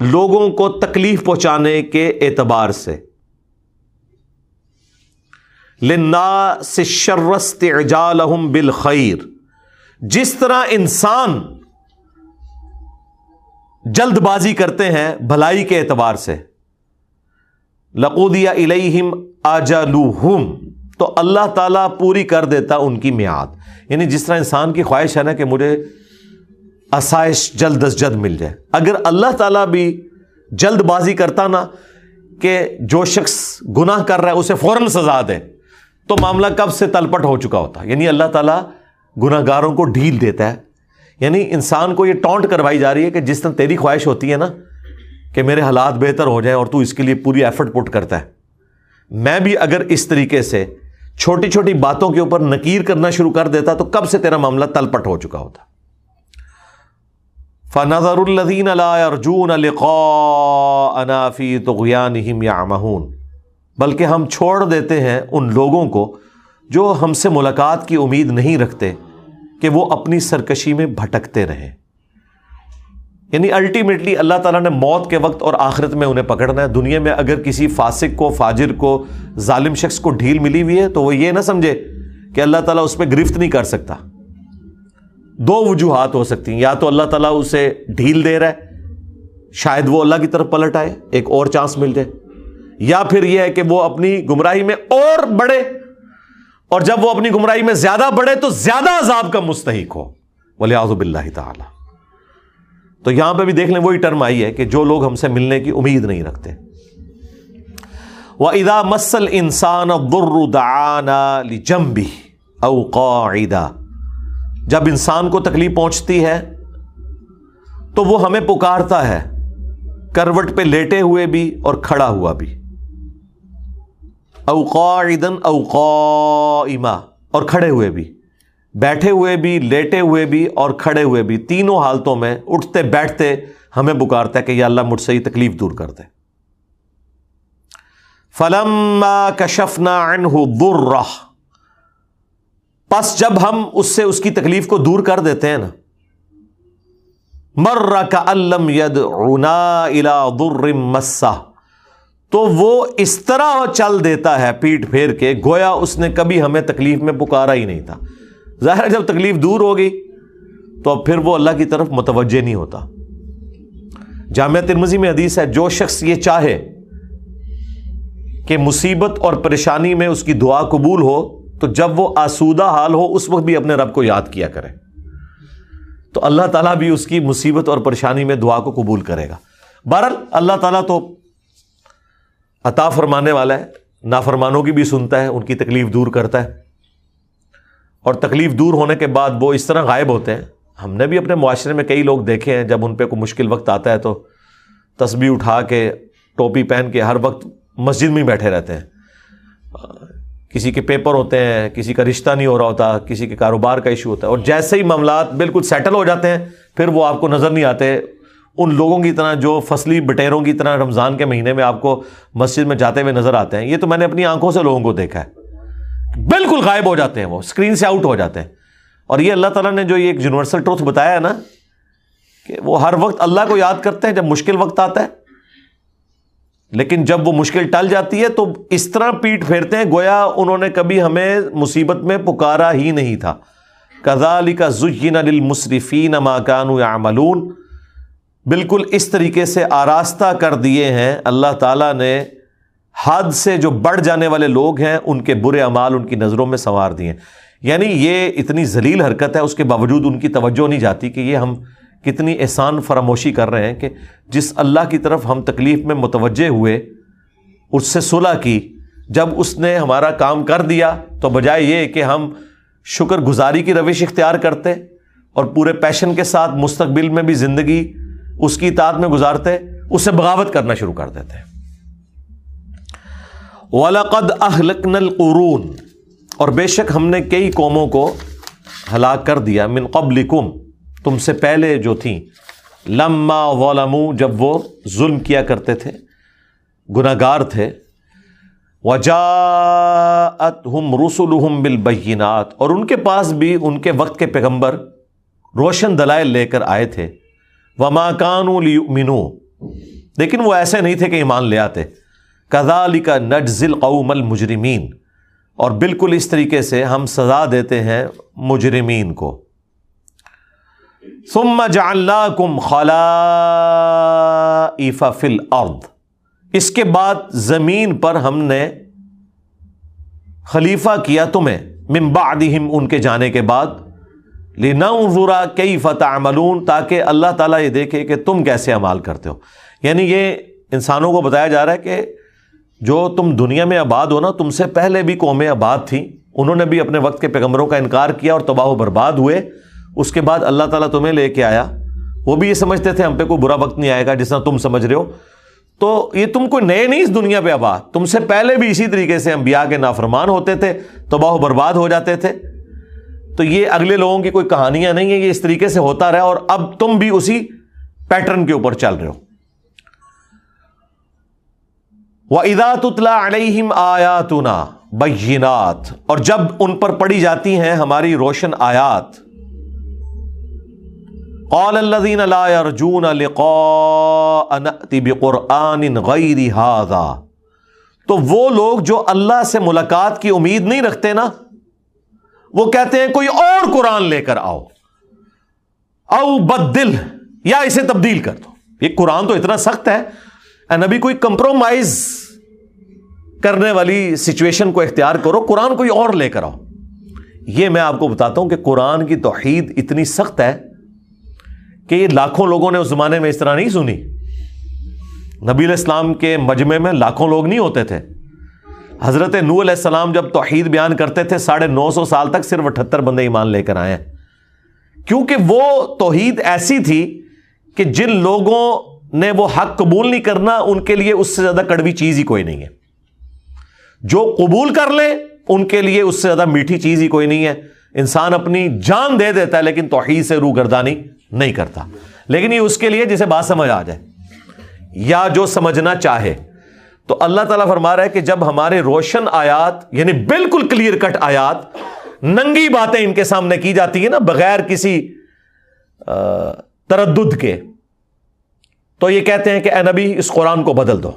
لوگوں کو تکلیف پہنچانے کے اعتبار سے، لِلنَّاسِ الشَّرَّ اسْتِعْجَالَهُمْ بِالْخَيْرِ، جس طرح انسان جلد بازی کرتے ہیں بھلائی کے اعتبار سے، لَقُضِيَ إِلَيْهِمْ أَجَلُهُمْ، تو اللہ تعالیٰ پوری کر دیتا ان کی میعاد. یعنی جس طرح انسان کی خواہش ہے نا کہ مجھے آسائش جلد از جلد مل جائے، اگر اللہ تعالیٰ بھی جلد بازی کرتا نا کہ جو شخص گناہ کر رہا ہے اسے فوراً سزا دے، تو معاملہ کب سے تلپٹ ہو چکا ہوتا. یعنی اللہ تعالیٰ گناہ گاروں کو ڈھیل دیتا ہے. یعنی انسان کو یہ ٹانٹ کروائی جا رہی ہے کہ جس طرح تیری خواہش ہوتی ہے نا کہ میرے حالات بہتر ہو جائیں اور تو اس کے لیے پوری ایفرٹ پٹ کرتا ہے، میں بھی اگر اس طریقے سے چھوٹی چھوٹی باتوں کے اوپر نکیر کرنا شروع کر دیتا تو کب سے تیرا معاملہ تلپٹ ہو چکا ہوتا. فَنَظَرُ الَّذِينَ لَا يَرْجُونَ لِقَاءَنَا فِي طُغْيَانِهِمْ يَعْمَهُونَ، بلکہ ہم چھوڑ دیتے ہیں ان لوگوں کو جو ہم سے ملاقات کی امید نہیں رکھتے کہ وہ اپنی سرکشی میں بھٹکتے رہیں. یعنی الٹیمیٹلی اللہ تعالیٰ نے موت کے وقت اور آخرت میں انہیں پکڑنا ہے. دنیا میں اگر کسی فاسق کو، فاجر کو، ظالم شخص کو ڈھیل ملی ہوئی ہے تو وہ یہ نہ سمجھے کہ اللہ تعالیٰ اس پہ گرفت نہیں کر سکتا. دو وجوہات ہو سکتی ہیں، یا تو اللہ تعالیٰ اسے ڈھیل دے رہا ہے شاید وہ اللہ کی طرف پلٹ آئے، ایک اور چانس مل جائے، یا پھر یہ ہے کہ وہ اپنی گمراہی میں اور بڑھے، اور جب وہ اپنی گمراہی میں زیادہ بڑھے تو زیادہ عذاب کا مستحق ہو، ولیعوذ باللہ تعالی. تو یہاں پہ بھی دیکھ لیں وہی ٹرم آئی ہے کہ جو لوگ ہم سے ملنے کی امید نہیں رکھتے. وَإِذَا مَسَّ الْإِنسَانَ الضُّرُّ دَعَانَا لِجَنْبِهِ أَوْ قَاعِدًا، جب انسان کو تکلیف پہنچتی ہے تو وہ ہمیں پکارتا ہے، کروٹ پہ لیٹے ہوئے بھی اور کھڑا ہوا بھی، أَوْ قَاعِدًا أَوْ قَائِمًا، اور کھڑے ہوئے بھی، بیٹھے ہوئے بھی، لیٹے ہوئے بھی اور کھڑے ہوئے بھی، تینوں حالتوں میں اٹھتے بیٹھتے ہمیں پکارتا ہے کہ یا اللہ مجھ سے یہ تکلیف دور کر دے. فَلَمَّا كَشَفْنَا عَنْهُ ضُرَّهُ، پس جب ہم اس سے اس کی تکلیف کو دور کر دیتے ہیں نا، مَرَّ كَأَن لَّمْ يَدْعُنَا إِلَىٰ ضُرٍّ مَّسَّهُ، تو وہ اس طرح چل دیتا ہے پیٹ پھیر کے گویا اس نے کبھی ہمیں تکلیف میں پکارا ہی نہیں تھا. ظاہر ہے جب تکلیف دور ہو گئی تو اب پھر وہ اللہ کی طرف متوجہ نہیں ہوتا. جامعہ ترمذی میں حدیث ہے، جو شخص یہ چاہے کہ مصیبت اور پریشانی میں اس کی دعا قبول ہو تو جب وہ آسودہ حال ہو اس وقت بھی اپنے رب کو یاد کیا کرے تو اللہ تعالیٰ بھی اس کی مصیبت اور پریشانی میں دعا کو قبول کرے گا. بہرحال اللہ تعالیٰ تو عطا فرمانے والا ہے، نافرمانوں کی بھی سنتا ہے، ان کی تکلیف دور کرتا ہے، اور تکلیف دور ہونے کے بعد وہ اس طرح غائب ہوتے ہیں. ہم نے بھی اپنے معاشرے میں کئی لوگ دیکھے ہیں جب ان پہ کوئی مشکل وقت آتا ہے تو تسبیح اٹھا کے، ٹوپی پہن کے ہر وقت مسجد میں بیٹھے رہتے ہیں. کسی کے پیپر ہوتے ہیں، کسی کا رشتہ نہیں ہو رہا ہوتا، کسی کے کاروبار کا ایشو ہوتا ہے، اور جیسے ہی معاملات بالکل سیٹل ہو جاتے ہیں پھر وہ آپ کو نظر نہیں آتے ان لوگوں کی طرح جو فصلی بٹیروں کی طرح رمضان کے مہینے میں آپ کو مسجد میں جاتے ہوئے نظر آتے ہیں. یہ تو میں نے اپنی آنکھوں سے لوگوں کو دیکھا ہے، بالکل غائب ہو جاتے ہیں، وہ اسکرین سے آؤٹ ہو جاتے ہیں. اور یہ اللہ تعالیٰ نے جو یہ ایک یونیورسل ٹروتھ بتایا ہے نا کہ وہ ہر وقت اللہ کو یاد کرتے ہیں جب مشکل وقت آتا ہے، لیکن جب وہ مشکل ٹل جاتی ہے تو اس طرح پیٹ پھیرتے ہیں گویا انہوں نے کبھی ہمیں مصیبت میں پکارا ہی نہیں تھا. کذالک زین للمسرفین ما کانوا یعملون، بالکل اس طریقے سے آراستہ کر دیے ہیں اللہ تعالیٰ نے حد سے جو بڑھ جانے والے لوگ ہیں، ان کے برے اعمال ان کی نظروں میں سنوار دیے. یعنی یہ اتنی ذلیل حرکت ہے، اس کے باوجود ان کی توجہ نہیں جاتی کہ یہ ہم کتنی احسان فراموشی کر رہے ہیں کہ جس اللہ کی طرف ہم تکلیف میں متوجہ ہوئے، اس سے صلح کی، جب اس نے ہمارا کام کر دیا تو بجائے یہ کہ ہم شکر گزاری کی روش اختیار کرتے اور پورے پیشن کے ساتھ مستقبل میں بھی زندگی اس کی اطاعت میں گزارتے، اس سے بغاوت کرنا شروع کر دیتے ہیں. وَلَقَدْ أَهْلَكْنَا الْقُرُونَ، اور بے شک ہم نے کئی قوموں کو ہلاک کر دیا، مِن قَبْلِكُمْ، تم سے پہلے جو تھیں، لَمَّا ظَلَمُوا، جب وہ ظلم کیا کرتے تھے، گناہگار تھے. وَجَاءَتْهُمْ رُسُلُهُمْ بِالْبَيِّنَاتِ، اور ان کے پاس بھی ان کے وقت کے پیغمبر روشن دلائل لے کر آئے تھے. وَمَا كَانُوا لِيُؤْمِنُوا، لیکن وہ ایسے نہیں تھے کہ ایمان لے آتے. کذالک نجزی القوم المجرمین، اور بالکل اس طریقے سے ہم سزا دیتے ہیں مجرمین کو. ثم جعلناکم خلائف فی الارض، اس کے بعد زمین پر ہم نے خلیفہ کیا تمہیں، من بعدہم، ان کے جانے کے بعد، لننظر کیف تعملون، تاکہ اللہ تعالیٰ یہ دیکھے کہ تم کیسے اعمال کرتے ہو. یعنی یہ انسانوں کو بتایا جا رہا ہے کہ جو تم دنیا میں آباد ہو نا، تم سے پہلے بھی قومیں آباد تھیں، انہوں نے بھی اپنے وقت کے پیغمبروں کا انکار کیا اور تباہ و برباد ہوئے. اس کے بعد اللہ تعالیٰ تمہیں لے کے آیا، وہ بھی یہ سمجھتے تھے ہم پہ کوئی برا وقت نہیں آئے گا جس طرح تم سمجھ رہے ہو. تو یہ تم کوئی نئے نہیں اس دنیا پہ آباد، تم سے پہلے بھی اسی طریقے سے انبیاء کے نافرمان ہوتے تھے، تباہ و برباد ہو جاتے تھے. تو یہ اگلے لوگوں کی کوئی کہانیاں نہیں ہیں، یہ اس طریقے سے ہوتا رہا اور اب تم بھی اسی پیٹرن کے اوپر چل رہے ہو. وَإِذَا تُتْلَى عَلَيْهِمْ آيَاتُنَا بَيِّنَاتٍ، اور جب ان پر پڑھی جاتی ہیں ہماری روشن آیات، قَالَ الَّذِينَ لَا يَرْجُونَ لِقَاءَ نَأْتِ بِقُرْآنٍ غَيْرِ هَذَا، تو وہ لوگ جو اللہ سے ملاقات کی امید نہیں رکھتے نا، وہ کہتے ہیں کوئی اور قرآن لے کر آؤ، او بدل، یا اسے تبدیل کر دو. یہ قرآن تو اتنا سخت ہے، نبی کوئی کمپرومائز کرنے والی سچویشن کو اختیار کرو، قرآن کوئی اور لے کر آؤ۔ یہ میں آپ کو بتاتا ہوں کہ قرآن کی توحید اتنی سخت ہے کہ یہ لاکھوں لوگوں نے اس زمانے میں اس طرح نہیں سنی۔ نبی علیہ السلام کے مجمع میں لاکھوں لوگ نہیں ہوتے تھے۔ حضرت نوح علیہ السلام جب توحید بیان کرتے تھے ساڑھے نو سو سال تک صرف اٹھتر بندے ایمان لے کر آئے ہیں، کیونکہ وہ توحید ایسی تھی کہ جن لوگوں نے وہ حق قبول نہیں کرنا ان کے لیے اس سے زیادہ کڑوی چیز ہی کوئی نہیں ہے، جو قبول کر لیں ان کے لیے اس سے زیادہ میٹھی چیز ہی کوئی نہیں ہے۔ انسان اپنی جان دے دیتا ہے لیکن توحید سے روگردانی نہیں کرتا، لیکن یہ اس کے لیے جسے بات سمجھ آ جائے یا جو سمجھنا چاہے۔ تو اللہ تعالیٰ فرما رہا ہے کہ جب ہمارے روشن آیات یعنی بالکل کلیئر کٹ آیات، ننگی باتیں ان کے سامنے کی جاتی ہیں نا بغیر کسی تردد کے، تو یہ کہتے ہیں کہ اے نبی اس قرآن کو بدل دو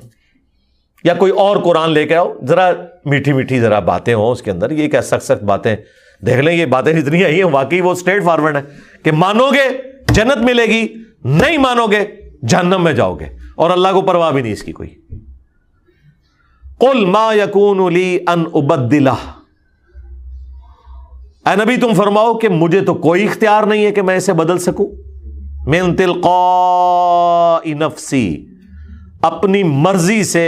یا کوئی اور قرآن لے کے آؤ، ذرا میٹھی میٹھی ذرا باتیں ہوں اس کے اندر۔ یہ کیا سخت سخت باتیں دیکھ لیں، یہ باتیں جتنی آئی ہیں واقعی وہ اسٹریٹ فارورڈ ہیں کہ مانو گے جنت ملے گی، نہیں مانو گے جہنم میں جاؤ گے، اور اللہ کو پرواہ بھی نہیں اس کی کوئی۔ قل ما یکون لی ان ابدلہ، اے نبی تم فرماؤ کہ مجھے تو کوئی اختیار نہیں ہے کہ میں اسے بدل سکوں، من تلقاء نفسی، اپنی مرضی سے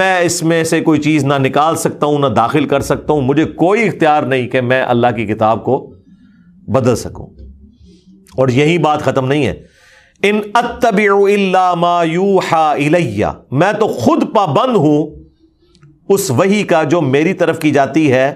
میں اس میں سے کوئی چیز نہ نکال سکتا ہوں نہ داخل کر سکتا ہوں، مجھے کوئی اختیار نہیں کہ میں اللہ کی کتاب کو بدل سکوں۔ اور یہی بات ختم نہیں ہے، ان اتبع الا ما یوحی الی، میں تو خود پابند ہوں اس وحی کا جو میری طرف کی جاتی ہے،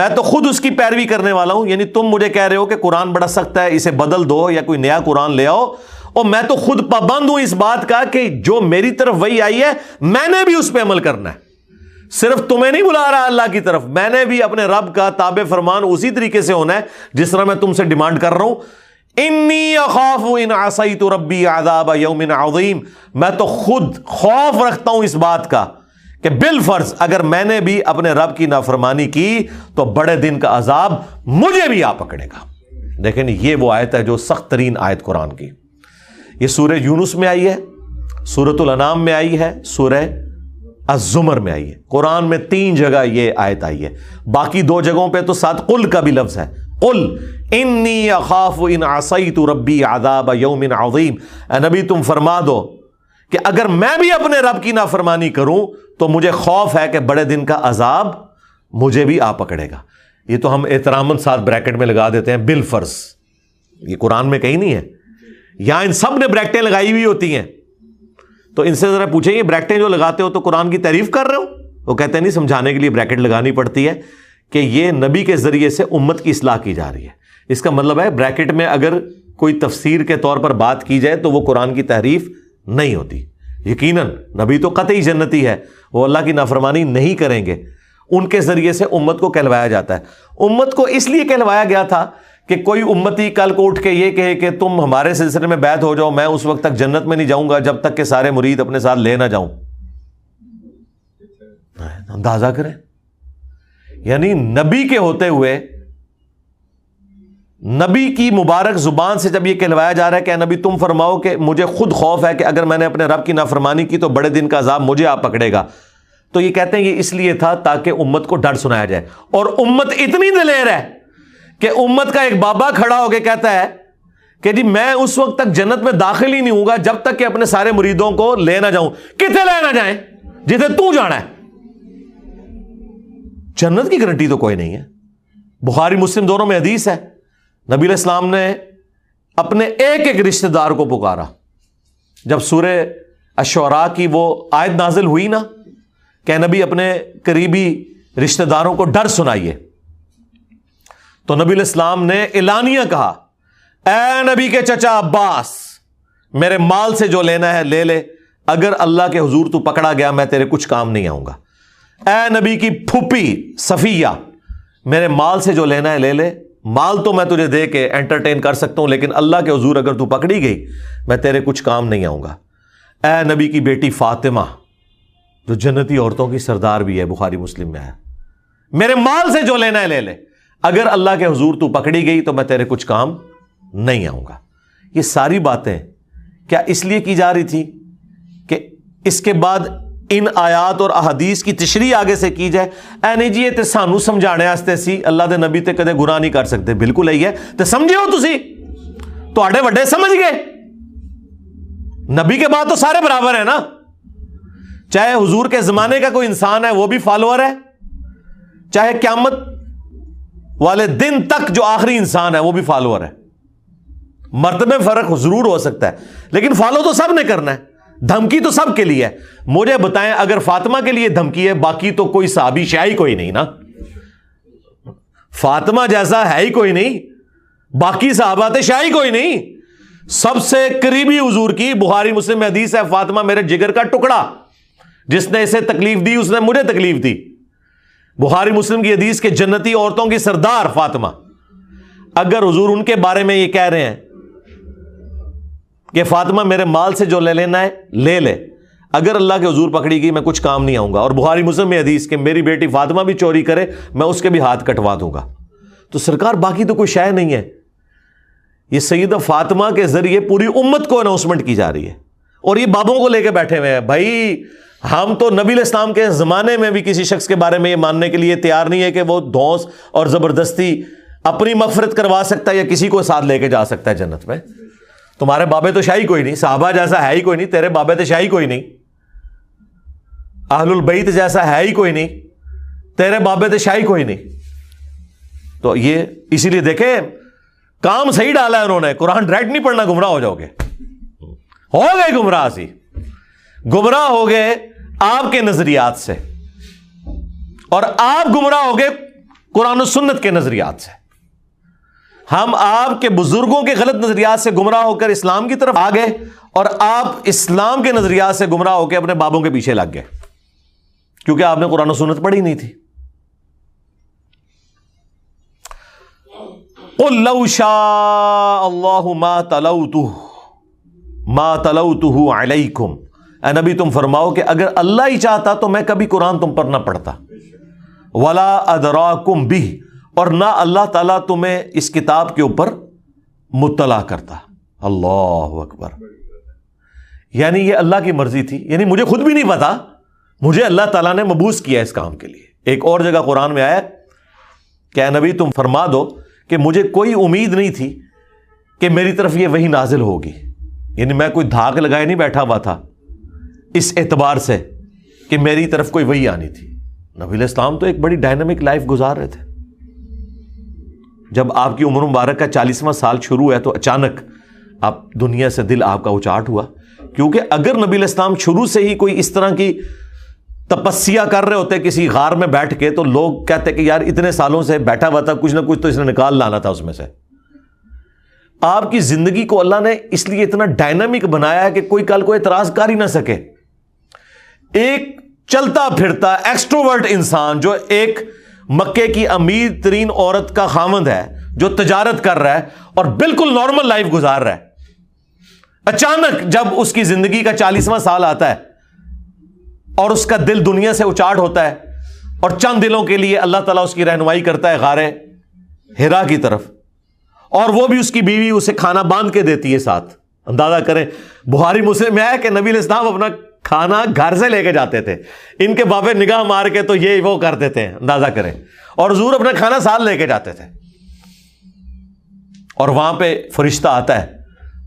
میں تو خود اس کی پیروی کرنے والا ہوں۔ یعنی تم مجھے کہہ رہے ہو کہ قرآن بڑا سخت ہے اسے بدل دو یا کوئی نیا قرآن لے آؤ، اور میں تو خود پابند ہوں اس بات کا کہ جو میری طرف وحی آئی ہے میں نے بھی اس پہ عمل کرنا ہے، صرف تمہیں نہیں بلا رہا اللہ کی طرف، میں نے بھی اپنے رب کا تابع فرمان اسی طریقے سے ہونا ہے جس طرح میں تم سے ڈیمانڈ کر رہا ہوں۔ انی اخاف ان عصیت ربی عذاب یوم عظیم، میں تو خود خوف رکھتا ہوں اس بات کا کہ بالفرض اگر میں نے بھی اپنے رب کی نافرمانی کی تو بڑے دن کا عذاب مجھے بھی آ پکڑے گا۔ لیکن یہ وہ آیت ہے جو سخت ترین آیت قرآن کی۔ یہ سورہ یونس میں آئی ہے، سورۃ الانعام میں آئی ہے، سورہ الزمر میں آئی ہے، قرآن میں تین جگہ یہ آیت آئی ہے۔ باقی دو جگہوں پہ تو ساتھ قل کا بھی لفظ ہے، قل انی اخاف ان عصیت ربی عذاب یوم عظیم، اے نبی تم فرما دو کہ اگر میں بھی اپنے رب کی نافرمانی کروں تو مجھے خوف ہے کہ بڑے دن کا عذاب مجھے بھی آ پکڑے گا۔ یہ تو ہم احتراماً ساتھ بریکٹ میں لگا دیتے ہیں بالفرض، یہ قرآن میں کہیں نہیں ہے، یہاں ان سب نے بریکٹیں لگائی ہوئی ہوتی ہیں۔ تو ان سے ذرا پوچھیں یہ بریکٹیں جو لگاتے ہو تو قرآن کی تعریف کر رہے ہو؟ وہ کہتے ہیں نہیں، سمجھانے کے لیے بریکٹ لگانی پڑتی ہے کہ یہ نبی کے ذریعے سے امت کی اصلاح کی جا رہی ہے۔ اس کا مطلب ہے بریکٹ میں اگر کوئی تفسیر کے طور پر بات کی جائے تو وہ قرآن کی تعریف نہیں ہوتی۔ یقیناً نبی تو قطعی جنتی ہے، وہ اللہ کی نافرمانی نہیں کریں گے، ان کے ذریعے سے امت کو کہلوایا جاتا ہے۔ امت کو اس لیے کہلوایا گیا تھا کہ کوئی امتی کل کو اٹھ کے یہ کہے کہ تم ہمارے سلسلے میں بیعت ہو جاؤ، میں اس وقت تک جنت میں نہیں جاؤں گا جب تک کہ سارے مرید اپنے ساتھ لے نہ جاؤں۔ اندازہ کریں، یعنی نبی کے ہوتے ہوئے نبی کی مبارک زبان سے جب یہ کہلوایا جا رہا ہے کہ اے نبی تم فرماؤ کہ مجھے خود خوف ہے کہ اگر میں نے اپنے رب کی نافرمانی کی تو بڑے دن کا عذاب مجھے آ پکڑے گا، تو یہ کہتے ہیں یہ اس لیے تھا تاکہ امت کو ڈر سنایا جائے۔ اور امت اتنی دلیر ہے کہ امت کا ایک بابا کھڑا ہو کے کہتا ہے کہ جی میں اس وقت تک جنت میں داخل ہی نہیں ہوں گا جب تک کہ اپنے سارے مریدوں کو لے نہ جاؤں۔ کتنے لے نہ جائیں؟ جسے تو جانا ہے، جنت کی گارنٹی تو کوئی نہیں ہے۔ بخاری مسلم دونوں میں حدیث ہے، نبی علیہ السلام نے اپنے ایک ایک رشتہ دار کو پکارا۔ جب سورہ الشعراء کی وہ آیت نازل ہوئی نا کہ نبی اپنے قریبی رشتہ داروں کو ڈر سنائیے، تو نبی علیہ السلام نے اعلانیہ کہا اے نبی کے چچا عباس میرے مال سے جو لینا ہے لے لے، اگر اللہ کے حضور تو پکڑا گیا میں تیرے کچھ کام نہیں آؤں گا۔ اے نبی کی پھوپھی صفیہ میرے مال سے جو لینا ہے لے لے، مال تو میں تجھے دے کے انٹرٹین کر سکتا ہوں لیکن اللہ کے حضور اگر تو پکڑی گئی میں تیرے کچھ کام نہیں آؤں گا۔ اے نبی کی بیٹی فاطمہ جو جنتی عورتوں کی سردار بھی ہے، بخاری مسلم میں ہے، میرے مال سے جو لینا ہے لے لے، اگر اللہ کے حضور تو پکڑی گئی تو میں تیرے کچھ کام نہیں آؤں گا۔ یہ ساری باتیں کیا اس لیے کی جا رہی تھی کہ اس کے بعد ان آیات اور احادیث کی تشریح آگے سے کی جائے۔ اے نہیں جی یہ تو سانو سمجھانے واسطے سی، اللہ دے نبی تے کدے گناہ نہیں کر سکتے، بالکل یہی ہے تو سمجھو تسی تواڈے وڈے سمجھ گئے، نبی کے بعد تو سارے برابر ہیں نا، چاہے حضور کے زمانے کا کوئی انسان ہے وہ بھی فالوور ہے، چاہے قیامت والے دن تک جو آخری انسان ہے وہ بھی فالوور ہے۔ مرتبے فرق ضرور ہو سکتا ہے لیکن فالو تو سب نے کرنا ہے، دھمکی تو سب کے لیے ہے۔ مجھے بتائیں اگر فاطمہ کے لیے دھمکی ہے باقی تو کوئی صحابی شاہی کوئی نہیں نا، فاطمہ جیسا ہے ہی کوئی نہیں، باقی صحابات شاہی کوئی نہیں، سب سے قریبی حضور کی بخاری مسلم میں حدیث ہے، فاطمہ میرے جگر کا ٹکڑا، جس نے اسے تکلیف دی اس نے مجھے تکلیف دی، بخاری مسلم کی حدیث کے جنتی عورتوں کی سردار فاطمہ۔ اگر حضور ان کے بارے میں یہ کہہ رہے ہیں کہ فاطمہ میرے مال سے جو لے لینا ہے لے لے، اگر اللہ کے حضور پکڑی گئی میں کچھ کام نہیں آؤں گا، اور بخاری مسلم میں حدیث کہ میری بیٹی فاطمہ بھی چوری کرے میں اس کے بھی ہاتھ کٹوا دوں گا، تو سرکار باقی تو کوئی شے نہیں ہے۔ یہ سیدہ فاطمہ کے ذریعے پوری امت کو اناؤنسمنٹ کی جا رہی ہے، اور یہ بابوں کو لے کے بیٹھے ہوئے ہیں، بھائی ہم تو نبی علیہ السلام کے زمانے میں بھی کسی شخص کے بارے میں یہ ماننے کے لیے تیار نہیں ہے کہ وہ دھونس اور زبردستی اپنی مغفرت کروا سکتا ہے یا کسی کو ساتھ لے کے جا سکتا ہے جنت میں۔ تمہارے بابے تو شاہی کوئی نہیں، صحابہ جیسا ہے ہی کوئی نہیں، تیرے بابے تو شاہی کوئی نہیں، اہل البیت جیسا ہے ہی کوئی نہیں، تیرے بابے تو شاہی کوئی نہیں۔ تو یہ اسی لیے دیکھیں کام صحیح ڈالا ہے انہوں نے، قرآن رائٹ نہیں پڑھنا گمراہ ہو جاؤ گے، ہو گئے گمراہ، سی گمراہ ہو گئے آپ کے نظریات سے، اور آپ گمراہ ہو گئے قرآن و سنت کے نظریات سے۔ ہم آپ کے بزرگوں کے غلط نظریات سے گمراہ ہو کر اسلام کی طرف آ گئے، اور آپ اسلام کے نظریات سے گمراہ ہو کے اپنے بابوں کے پیچھے لگ گئے، کیونکہ آپ نے قرآن و سنت پڑھی نہیں تھی۔ قُل لَوْ شَاءَ اللَّهُ مَا تَلَوْتُهُ مَا تَلَوْتُهُ عَلَيْكُمْ، اے نبی تم فرماؤ کہ اگر اللہ ہی چاہتا تو میں کبھی قرآن تم پر نہ پڑھتا، وَلَا أَدْرَاكُمْ بِهِ، اور نہ اللہ تعالیٰ تمہیں اس کتاب کے اوپر مطلع کرتا۔ اللہ اکبر، یعنی یہ اللہ کی مرضی تھی، یعنی مجھے خود بھی نہیں پتا، مجھے اللہ تعالیٰ نے مبعوث کیا اس کام کے لیے۔ ایک اور جگہ قرآن میں آیا کہ اے نبی تم فرما دو کہ مجھے کوئی امید نہیں تھی کہ میری طرف یہ وحی نازل ہوگی، یعنی میں کوئی دھاک لگائے نہیں بیٹھا ہوا تھا اس اعتبار سے کہ میری طرف کوئی وحی آنی تھی۔ نبی علیہ السلام تو ایک بڑی ڈائنامک لائف گزار رہے تھے، جب آپ کی عمر مبارک کا چالیسواں سال شروع ہے تو اچانک آپ دنیا سے دل آپ کا اچاٹ ہوا، کیونکہ اگر نبی علیہ السلام شروع سے ہی کوئی اس طرح کی تپسیا کر رہے ہوتے کسی غار میں بیٹھ کے تو لوگ کہتے کہ یار اتنے سالوں سے بیٹھا ہوا تھا، کچھ نہ کچھ تو اس نے نکال لانا تھا اس میں سے۔ آپ کی زندگی کو اللہ نے اس لیے اتنا ڈائنامک بنایا ہے کہ کوئی کل کو اعتراض کر ہی نہ سکے۔ ایک چلتا پھرتا ایکسٹروورٹ انسان جو ایک مکے کی امیر ترین عورت کا خاوند ہے، جو تجارت کر رہا ہے اور بالکل نارمل لائف گزار رہا ہے، اچانک جب اس کی زندگی کا چالیسواں سال آتا ہے اور اس کا دل دنیا سے اچاٹ ہوتا ہے اور چند دلوں کے لیے اللہ تعالیٰ اس کی رہنمائی کرتا ہے غارِ حرا کی طرف، اور وہ بھی اس کی بیوی اسے کھانا باندھ کے دیتی ہے ساتھ۔ اندازہ کریں، بخاری مسلم میں ہے کہ نبی علیہ السلام اپنا کھانا گھر سے لے کے جاتے تھے، ان کے بابے نگاہ مار کے تو یہ وہ کر دیتے ہیں، اندازہ کریں، اور حضور اپنا کھانا ساتھ لے کے جاتے تھے، اور وہاں پہ فرشتہ آتا ہے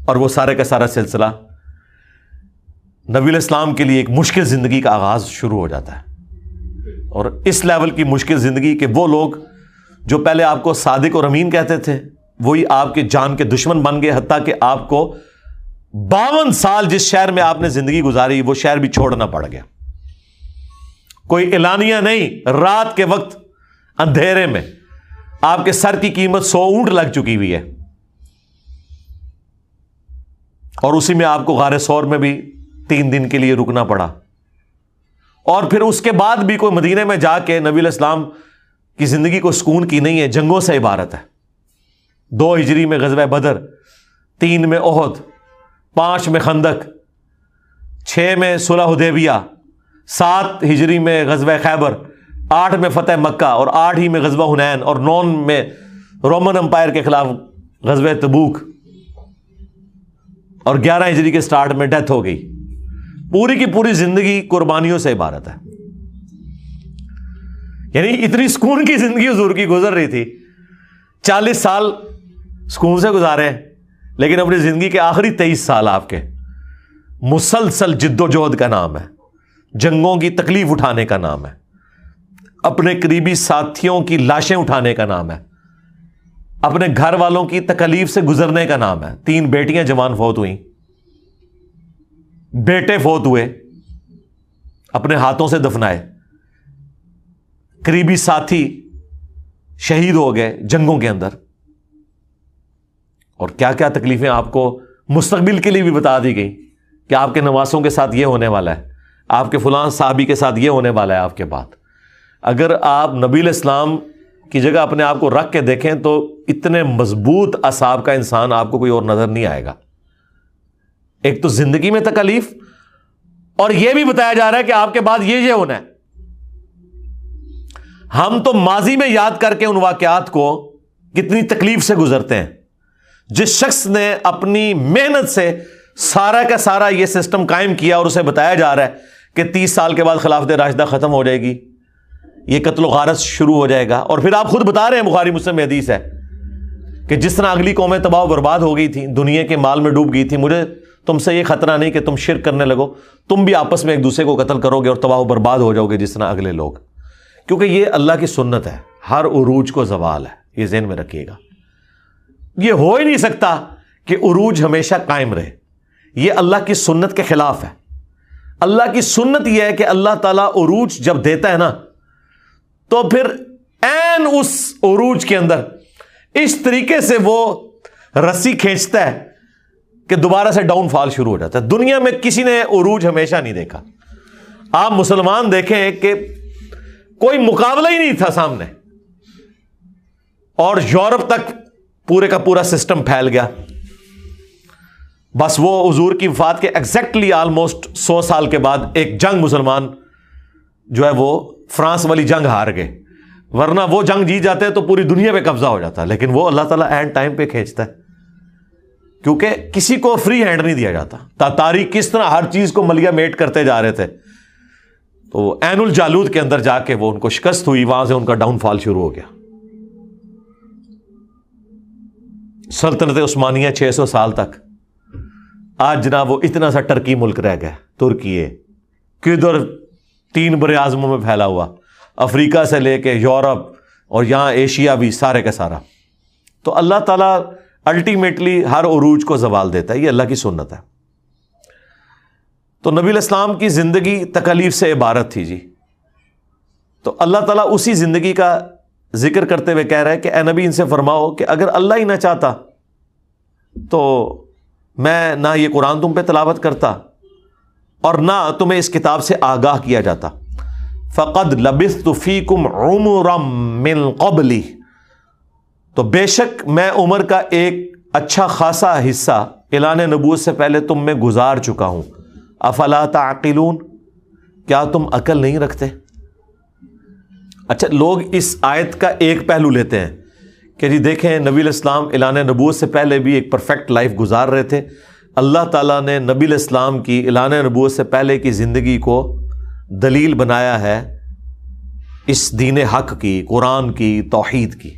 اور وہ سارے کا سارا سلسلہ نبی علیہ السلام کے لیے ایک مشکل زندگی کا آغاز شروع ہو جاتا ہے۔ اور اس لیول کی مشکل زندگی کہ وہ لوگ جو پہلے آپ کو صادق اور امین کہتے تھے وہی آپ کے جان کے دشمن بن گئے، حتیٰ کہ آپ کو باون سال جس شہر میں آپ نے زندگی گزاری وہ شہر بھی چھوڑنا پڑ گیا، کوئی اعلانیہ نہیں، رات کے وقت اندھیرے میں آپ کے سر کی قیمت سو اونٹ لگ چکی ہوئی ہے، اور اسی میں آپ کو غار ثور میں بھی تین دن کے لیے رکنا پڑا، اور پھر اس کے بعد بھی کوئی مدینے میں جا کے نبی علیہ السلام کی زندگی کو سکون کی نہیں ہے، جنگوں سے عبارت ہے۔ دو ہجری میں غزوہ بدر، تین میں احد، پانچ میں خندق، چھ میں صلح حدیبیہ، سات ہجری میں غزوہ خیبر، آٹھ میں فتح مکہ، اور آٹھ ہی میں غزوہ حنین، اور نو میں رومن امپائر کے خلاف غزوہ تبوک، اور گیارہ ہجری کے سٹارٹ میں ڈیتھ ہو گئی۔ پوری کی پوری زندگی قربانیوں سے عبارت ہے. یعنی اتنی سکون کی زندگی حضور کی گزر رہی تھی, چالیس سال سکون سے گزارے, لیکن اپنی زندگی کے آخری تیئیس سال آپ کے مسلسل جد و جہد کا نام ہے, جنگوں کی تکلیف اٹھانے کا نام ہے, اپنے قریبی ساتھیوں کی لاشیں اٹھانے کا نام ہے, اپنے گھر والوں کی تکلیف سے گزرنے کا نام ہے. تین بیٹیاں جوان فوت ہوئیں, بیٹے فوت ہوئے, اپنے ہاتھوں سے دفنائے, قریبی ساتھی شہید ہو گئے جنگوں کے اندر, اور کیا کیا تکلیفیں آپ کو مستقبل کے لیے بھی بتا دی گئیں کہ آپ کے نواسوں کے ساتھ یہ ہونے والا ہے, آپ کے فلاں صحابی کے ساتھ یہ ہونے والا ہے. آپ کے بعد اگر آپ نبی علیہ السلام کی جگہ اپنے آپ کو رکھ کے دیکھیں تو اتنے مضبوط اعصاب کا انسان آپ کو کوئی اور نظر نہیں آئے گا. ایک تو زندگی میں تکلیف, اور یہ بھی بتایا جا رہا ہے کہ آپ کے بعد یہ یہ ہونا ہے. ہم تو ماضی میں یاد کر کے ان واقعات کو کتنی تکلیف سے گزرتے ہیں. جس شخص نے اپنی محنت سے سارا کا سارا یہ سسٹم قائم کیا اور اسے بتایا جا رہا ہے کہ تیس سال کے بعد خلافت راشدہ ختم ہو جائے گی, یہ قتل و غارت شروع ہو جائے گا, اور پھر آپ خود بتا رہے ہیں, بخاری مسلم میں حدیث ہے کہ جس طرح اگلی قومیں تباہ و برباد ہو گئی تھیں, دنیا کے مال میں ڈوب گئی تھی, مجھے تم سے یہ خطرہ نہیں کہ تم شرک کرنے لگو, تم بھی آپس میں ایک دوسرے کو قتل کرو گے اور تباہ و برباد ہو جاؤ گے جس طرح اگلے لوگ. کیونکہ یہ اللہ کی سنت ہے, ہر عروج کو زوال ہے, یہ ذہن میں رکھیے گا. یہ ہو ہی نہیں سکتا کہ عروج ہمیشہ قائم رہے, یہ اللہ کی سنت کے خلاف ہے. اللہ کی سنت یہ ہے کہ اللہ تعالیٰ عروج جب دیتا ہے نا تو پھر این اس عروج کے اندر اس طریقے سے وہ رسی کھینچتا ہے کہ دوبارہ سے ڈاؤن فال شروع ہو جاتا ہے. دنیا میں کسی نے عروج ہمیشہ نہیں دیکھا. آپ مسلمان دیکھیں کہ کوئی مقابلہ ہی نہیں تھا سامنے, اور یورپ تک پورے کا پورا سسٹم پھیل گیا. بس وہ حضور کی وفات کے ایگزیکٹلی آلموسٹ سو سال کے بعد ایک جنگ مسلمان جو ہے وہ فرانس والی جنگ ہار گئے, ورنہ وہ جنگ جی جاتے تو پوری دنیا پہ قبضہ ہو جاتا. لیکن وہ اللہ تعالیٰ اینڈ ٹائم پہ کھینچتا ہے, کیونکہ کسی کو فری ہینڈ نہیں دیا جاتا. تاتاری کس طرح ہر چیز کو ملیا میٹ کرتے جا رہے تھے, تو عین الجالود کے اندر جا کے وہ ان کو شکست ہوئی, وہاں سے ان کا ڈاؤن فال شروع ہو گیا. سلطنت عثمانیہ چھ سو سال تک, آج جناب وہ اتنا سا ٹرکی ملک رہ گیا, ترکیے کدھر تین بڑے اعظموں میں پھیلا ہوا, افریقہ سے لے کے یورپ اور یہاں ایشیا بھی سارے کا سارا. تو اللہ تعالیٰ الٹیمیٹلی ہر عروج کو زوال دیتا ہے, یہ اللہ کی سنت ہے. تو نبی علیہ السلام کی زندگی تکلیف سے عبارت تھی جی. تو اللہ تعالیٰ اسی زندگی کا ذکر کرتے ہوئے کہہ رہا ہے کہ اے نبی ان سے فرماؤ کہ اگر اللہ ہی نہ چاہتا تو میں نہ یہ قرآن تم پہ تلاوت کرتا اور نہ تمہیں اس کتاب سے آگاہ کیا جاتا. فقد لبثت فیکم عمرا من قبلی, تو بے شک میں عمر کا ایک اچھا خاصا حصہ اعلان نبوت سے پہلے تم میں گزار چکا ہوں. افلا تعقلون, کیا تم عقل نہیں رکھتے؟ اچھا, لوگ اس آیت کا ایک پہلو لیتے ہیں کہ جی دیکھیں نبی علیہ السلام اعلان نبوت سے پہلے بھی ایک پرفیکٹ لائف گزار رہے تھے, اللہ تعالیٰ نے نبی علیہ السلام کی اعلان نبوت سے پہلے کی زندگی کو دلیل بنایا ہے اس دین حق کی, قرآن کی, توحید کی.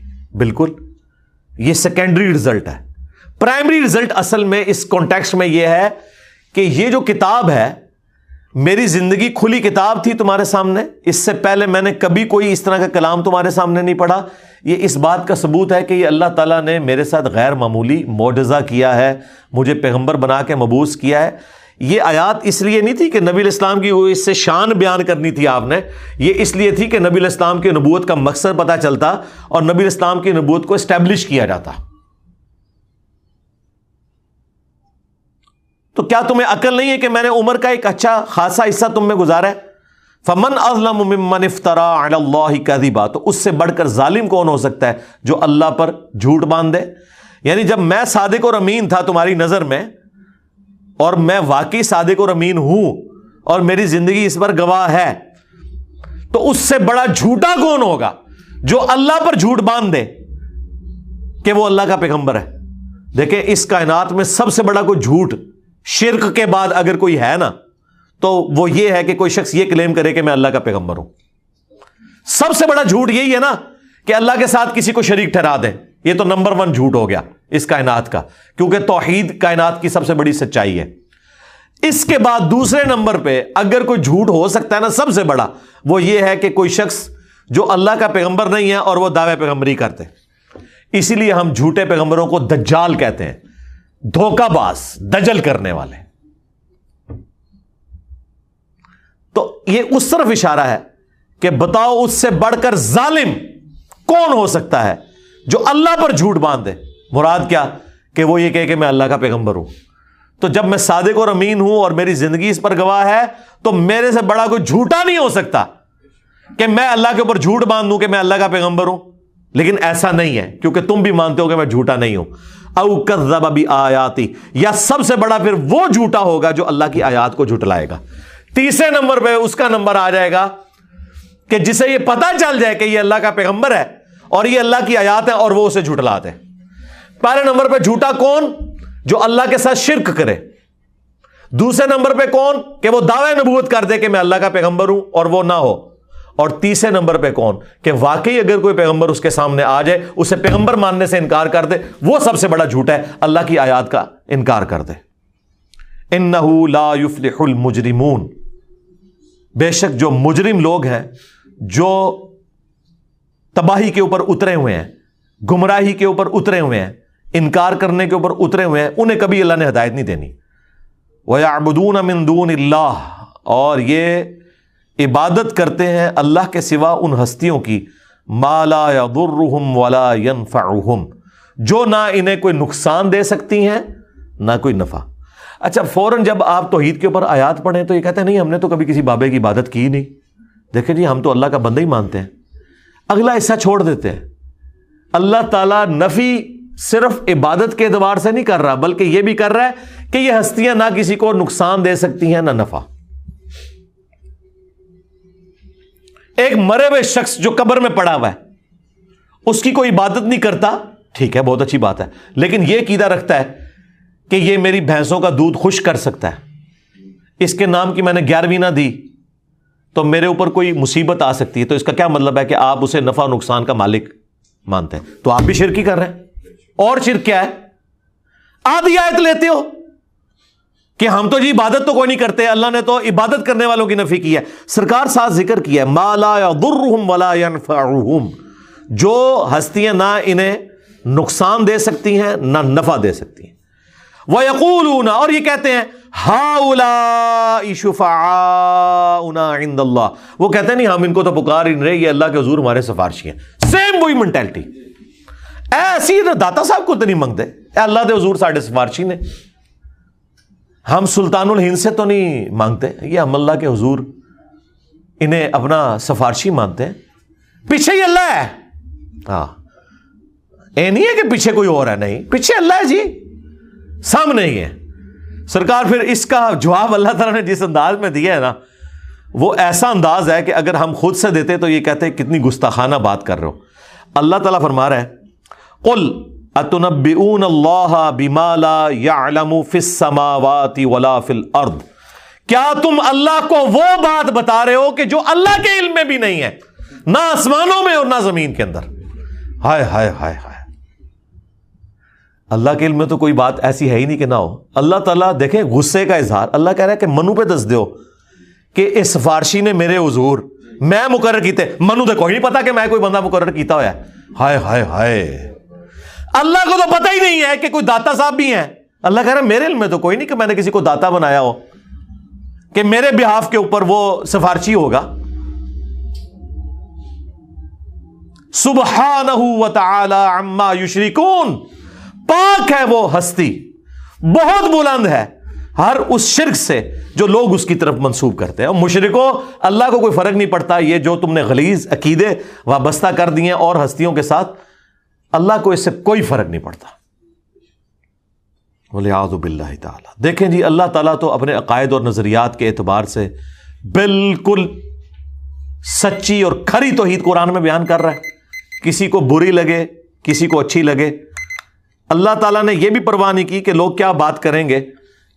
بالکل, یہ سیکنڈری رزلٹ ہے. پرائمری رزلٹ اصل میں اس کانٹیکسٹ میں یہ ہے کہ یہ جو کتاب ہے میری زندگی کھلی کتاب تھی تمہارے سامنے, اس سے پہلے میں نے کبھی کوئی اس طرح کا کلام تمہارے سامنے نہیں پڑھا. یہ اس بات کا ثبوت ہے کہ یہ اللہ تعالیٰ نے میرے ساتھ غیر معمولی معجزہ کیا ہے, مجھے پیغمبر بنا کے مبعوث کیا ہے. یہ آیات اس لیے نہیں تھی کہ نبی علیہ السلام کی اس سے شان بیان کرنی تھی آپ نے, یہ اس لیے تھی کہ نبی علیہ السلام کی نبوت کا مقصد پتہ چلتا اور نبی علیہ السلام کی نبوت کو اسٹیبلش کیا جاتا. تو کیا تمہیں عقل نہیں ہے کہ میں نے عمر کا ایک اچھا خاصا حصہ تم میں گزارا ہے؟ فمن اظلم ممن افترا علی اللہ کذبا, تو اس سے بڑھ کر ظالم کون ہو سکتا ہے جو اللہ پر جھوٹ باندھ دے. یعنی جب میں صادق اور امین تھا تمہاری نظر میں, اور میں واقعی صادق اور امین ہوں اور میری زندگی اس پر گواہ ہے, تو اس سے بڑا جھوٹا کون ہوگا جو اللہ پر جھوٹ باندھ دے کہ وہ اللہ کا پیغمبر ہے. دیکھیں اس کائنات میں سب سے بڑا کوئی جھوٹ شرک کے بعد اگر کوئی ہے نا تو وہ یہ ہے کہ کوئی شخص یہ کلیم کرے کہ میں اللہ کا پیغمبر ہوں. سب سے بڑا جھوٹ یہی ہے نا کہ اللہ کے ساتھ کسی کو شریک ٹھہرا دیں. یہ تو نمبر ون جھوٹ ہو گیا اس کائنات کا، کیونکہ توحید کائنات کی سب سے بڑی سچائی ہے. اس کے بعد دوسرے نمبر پہ اگر کوئی جھوٹ ہو سکتا ہے نا سب سے بڑا، وہ یہ ہے کہ کوئی شخص جو اللہ کا پیغمبر نہیں ہے اور وہ دعوے پیغمبری کرتے. اسی لیے ہم جھوٹے پیغمبروں کو دجال کہتے ہیں، دھوکہ باز، دجل کرنے والے. تو یہ اس طرف اشارہ ہے کہ بتاؤ اس سے بڑھ کر ظالم کون ہو سکتا ہے جو اللہ پر جھوٹ باندھے. مراد کیا کہ وہ یہ کہے کہ میں اللہ کا پیغمبر ہوں. تو جب میں صادق اور امین ہوں اور میری زندگی اس پر گواہ ہے تو میرے سے بڑا کوئی جھوٹا نہیں ہو سکتا کہ میں اللہ کے اوپر جھوٹ باندھوں کہ میں اللہ کا پیغمبر ہوں. لیکن ایسا نہیں ہے، کیونکہ تم بھی مانتے ہو کہ میں جھوٹا نہیں ہوں. او کذب بآیاتی، یا سب سے بڑا پھر وہ جھوٹا ہوگا جو اللہ کی آیات کو جھٹلائے گا. تیسرے نمبر پہ اس کا نمبر آ جائے گا کہ جسے یہ پتا چل جائے کہ یہ اللہ کا پیغمبر ہے اور یہ اللہ کی آیات ہے اور وہ اسے جھٹلاتے ہیں. پہلے نمبر پہ جھوٹا کون؟ جو اللہ کے ساتھ شرک کرے. دوسرے نمبر پہ کون؟ کہ وہ دعوے نبوت کر دے کہ میں اللہ کا پیغمبر ہوں اور وہ نہ ہو. اور تیسرے نمبر پہ کون؟ کہ واقعی اگر کوئی پیغمبر اس کے سامنے آ جائے اسے پیغمبر ماننے سے انکار کر دے. وہ سب سے بڑا جھوٹ ہے، اللہ کی آیات کا انکار کر دے. اِنَّهُ لَا يُفْلِحُ الْمُجْرِمُونَ، بے شک جو مجرم لوگ ہیں، جو تباہی کے اوپر اترے ہوئے ہیں، گمراہی کے اوپر اترے ہوئے ہیں، انکار کرنے کے اوپر اترے ہوئے ہیں، انہیں کبھی اللہ نے ہدایت نہیں دینی. وَيَعْبُدُونَ مِن دُونِ اللَّهِ، اور یہ عبادت کرتے ہیں اللہ کے سوا ان ہستیوں کی، مَا لَا يَضُرُّهُمْ وَلَا يَنْفَعُهُمْ، جو نہ انہیں کوئی نقصان دے سکتی ہیں نہ کوئی نفع. اچھا، فوراً جب آپ توحید کے اوپر آیات پڑھیں تو یہ کہتے ہیں نہیں ہم نے تو کبھی کسی بابے کی عبادت کی نہیں، دیکھیں جی ہم تو اللہ کا بندہ ہی مانتے ہیں. اگلا حصہ چھوڑ دیتے ہیں. اللہ تعالیٰ نفی صرف عبادت کے اعتبار سے نہیں کر رہا، بلکہ یہ بھی کر رہا ہے کہ یہ ہستیاں نہ کسی کو نقصان دے سکتی ہیں نہ نفع. ایک مرے ہوئے شخص جو قبر میں پڑا ہوا ہے، اس کی کوئی عبادت نہیں کرتا، ٹھیک ہے بہت اچھی بات ہے، لیکن یہ عقیدہ رکھتا ہے کہ یہ میری بھینسوں کا دودھ خشک کر سکتا ہے، اس کے نام کی میں نے گیارہویں نہ دی تو میرے اوپر کوئی مصیبت آ سکتی ہے. تو اس کا کیا مطلب ہے کہ آپ اسے نفع و نقصان کا مالک مانتے ہیں؟ تو آپ بھی شرک ہی کر رہے ہیں. اور شرک کیا ہے؟ آدھی آیت لیتے ہو کہ ہم تو جی عبادت تو کوئی نہیں کرتے، اللہ نے تو عبادت کرنے والوں کی نفی کی ہے. سرکار ساتھ ذکر کیا ہے، ما لا یضرہم ولا ینفعہم، جو ہستیاں نہ انہیں نقصان دے سکتی ہیں نہ نفع دے سکتی ہیں. وَيَقُولُونَ، اور یہ کہتے ہیں، هَؤُلَاءِ شُفَعَاؤُنَا عِنْدَ اللَّهِ، وہ کہتے ہیں نہیں ہم ان کو تو پکار ہی نہیں رہے، یہ اللہ کے حضور ہمارے سفارشی ہیں. سیم وہی مینٹیلٹی، ایسی داتا صاحب کو تو نہیں منگتے، اے اللہ دے حضور ساڈے سفارشی نے، ہم سلطان الہند سے تو نہیں مانگتے، یہ ہم اللہ کے حضور انہیں اپنا سفارشی مانتے ہیں. پیچھے ہی اللہ ہے، ہاں یہ نہیں ہے کہ پیچھے کوئی اور ہے، نہیں پیچھے اللہ ہے جی، سامنے ہی ہے. سرکار پھر اس کا جواب اللہ تعالیٰ نے جس انداز میں دیا ہے نا، وہ ایسا انداز ہے کہ اگر ہم خود سے دیتے تو یہ کہتے ہیں کتنی گستاخانہ بات کر رہے ہو. اللہ تعالیٰ فرما رہا ہے، قل اتنبئون اللہ بما لا یعلم فی السماوات ولا فی الارض، کیا تم اللہ کو وہ بات بتا رہے ہو کہ جو اللہ کے علم میں بھی نہیں ہے، نہ آسمانوں میں اور نہ زمین کے اندر. ہائے ہائے ہائے ہائے، اللہ کے علم میں تو کوئی بات ایسی ہے ہی نہیں کہ نہ ہو. اللہ تعالیٰ دیکھیں غصے کا اظہار، اللہ کہہ رہا ہے کہ منو پہ دس دیو کہ اس سفارشی نے میرے حضور میں مقرر کیتے، منو دے کوئی نہیں پتا کہ میں کوئی بندہ مقرر کیتا ہوا ہے. ہائے ہائے ہائے، اللہ کو تو پتہ ہی نہیں ہے کہ کوئی داتا صاحب بھی ہیں. اللہ کہہ رہا ہے میرے علم میں تو کوئی نہیں کہ میں نے کسی کو داتا بنایا ہو کہ میرے بہاف کے اوپر وہ سفارشی ہوگا. سبحانہ وتعالی عما یشرکون، پاک ہے وہ ہستی، بہت بلند ہے ہر اس شرک سے جو لوگ اس کی طرف منسوب کرتے ہیں. اور مشرکو، اللہ کو کوئی فرق نہیں پڑتا، یہ جو تم نے غلیظ عقیدے وابستہ کر دیے اور ہستیوں کے ساتھ، اللہ کو اس سے کوئی فرق نہیں پڑتا. وَلِعَاذُ بِاللَّهِ تَعَالَى، دیکھیں جی اللہ تعالیٰ تو اپنے عقائد اور نظریات کے اعتبار سے بالکل سچی اور کھری توحید قرآن میں بیان کر رہا ہے. کسی کو بری لگے، کسی کو اچھی لگے، اللہ تعالیٰ نے یہ بھی پرواہ نہیں کی کہ لوگ کیا بات کریں گے،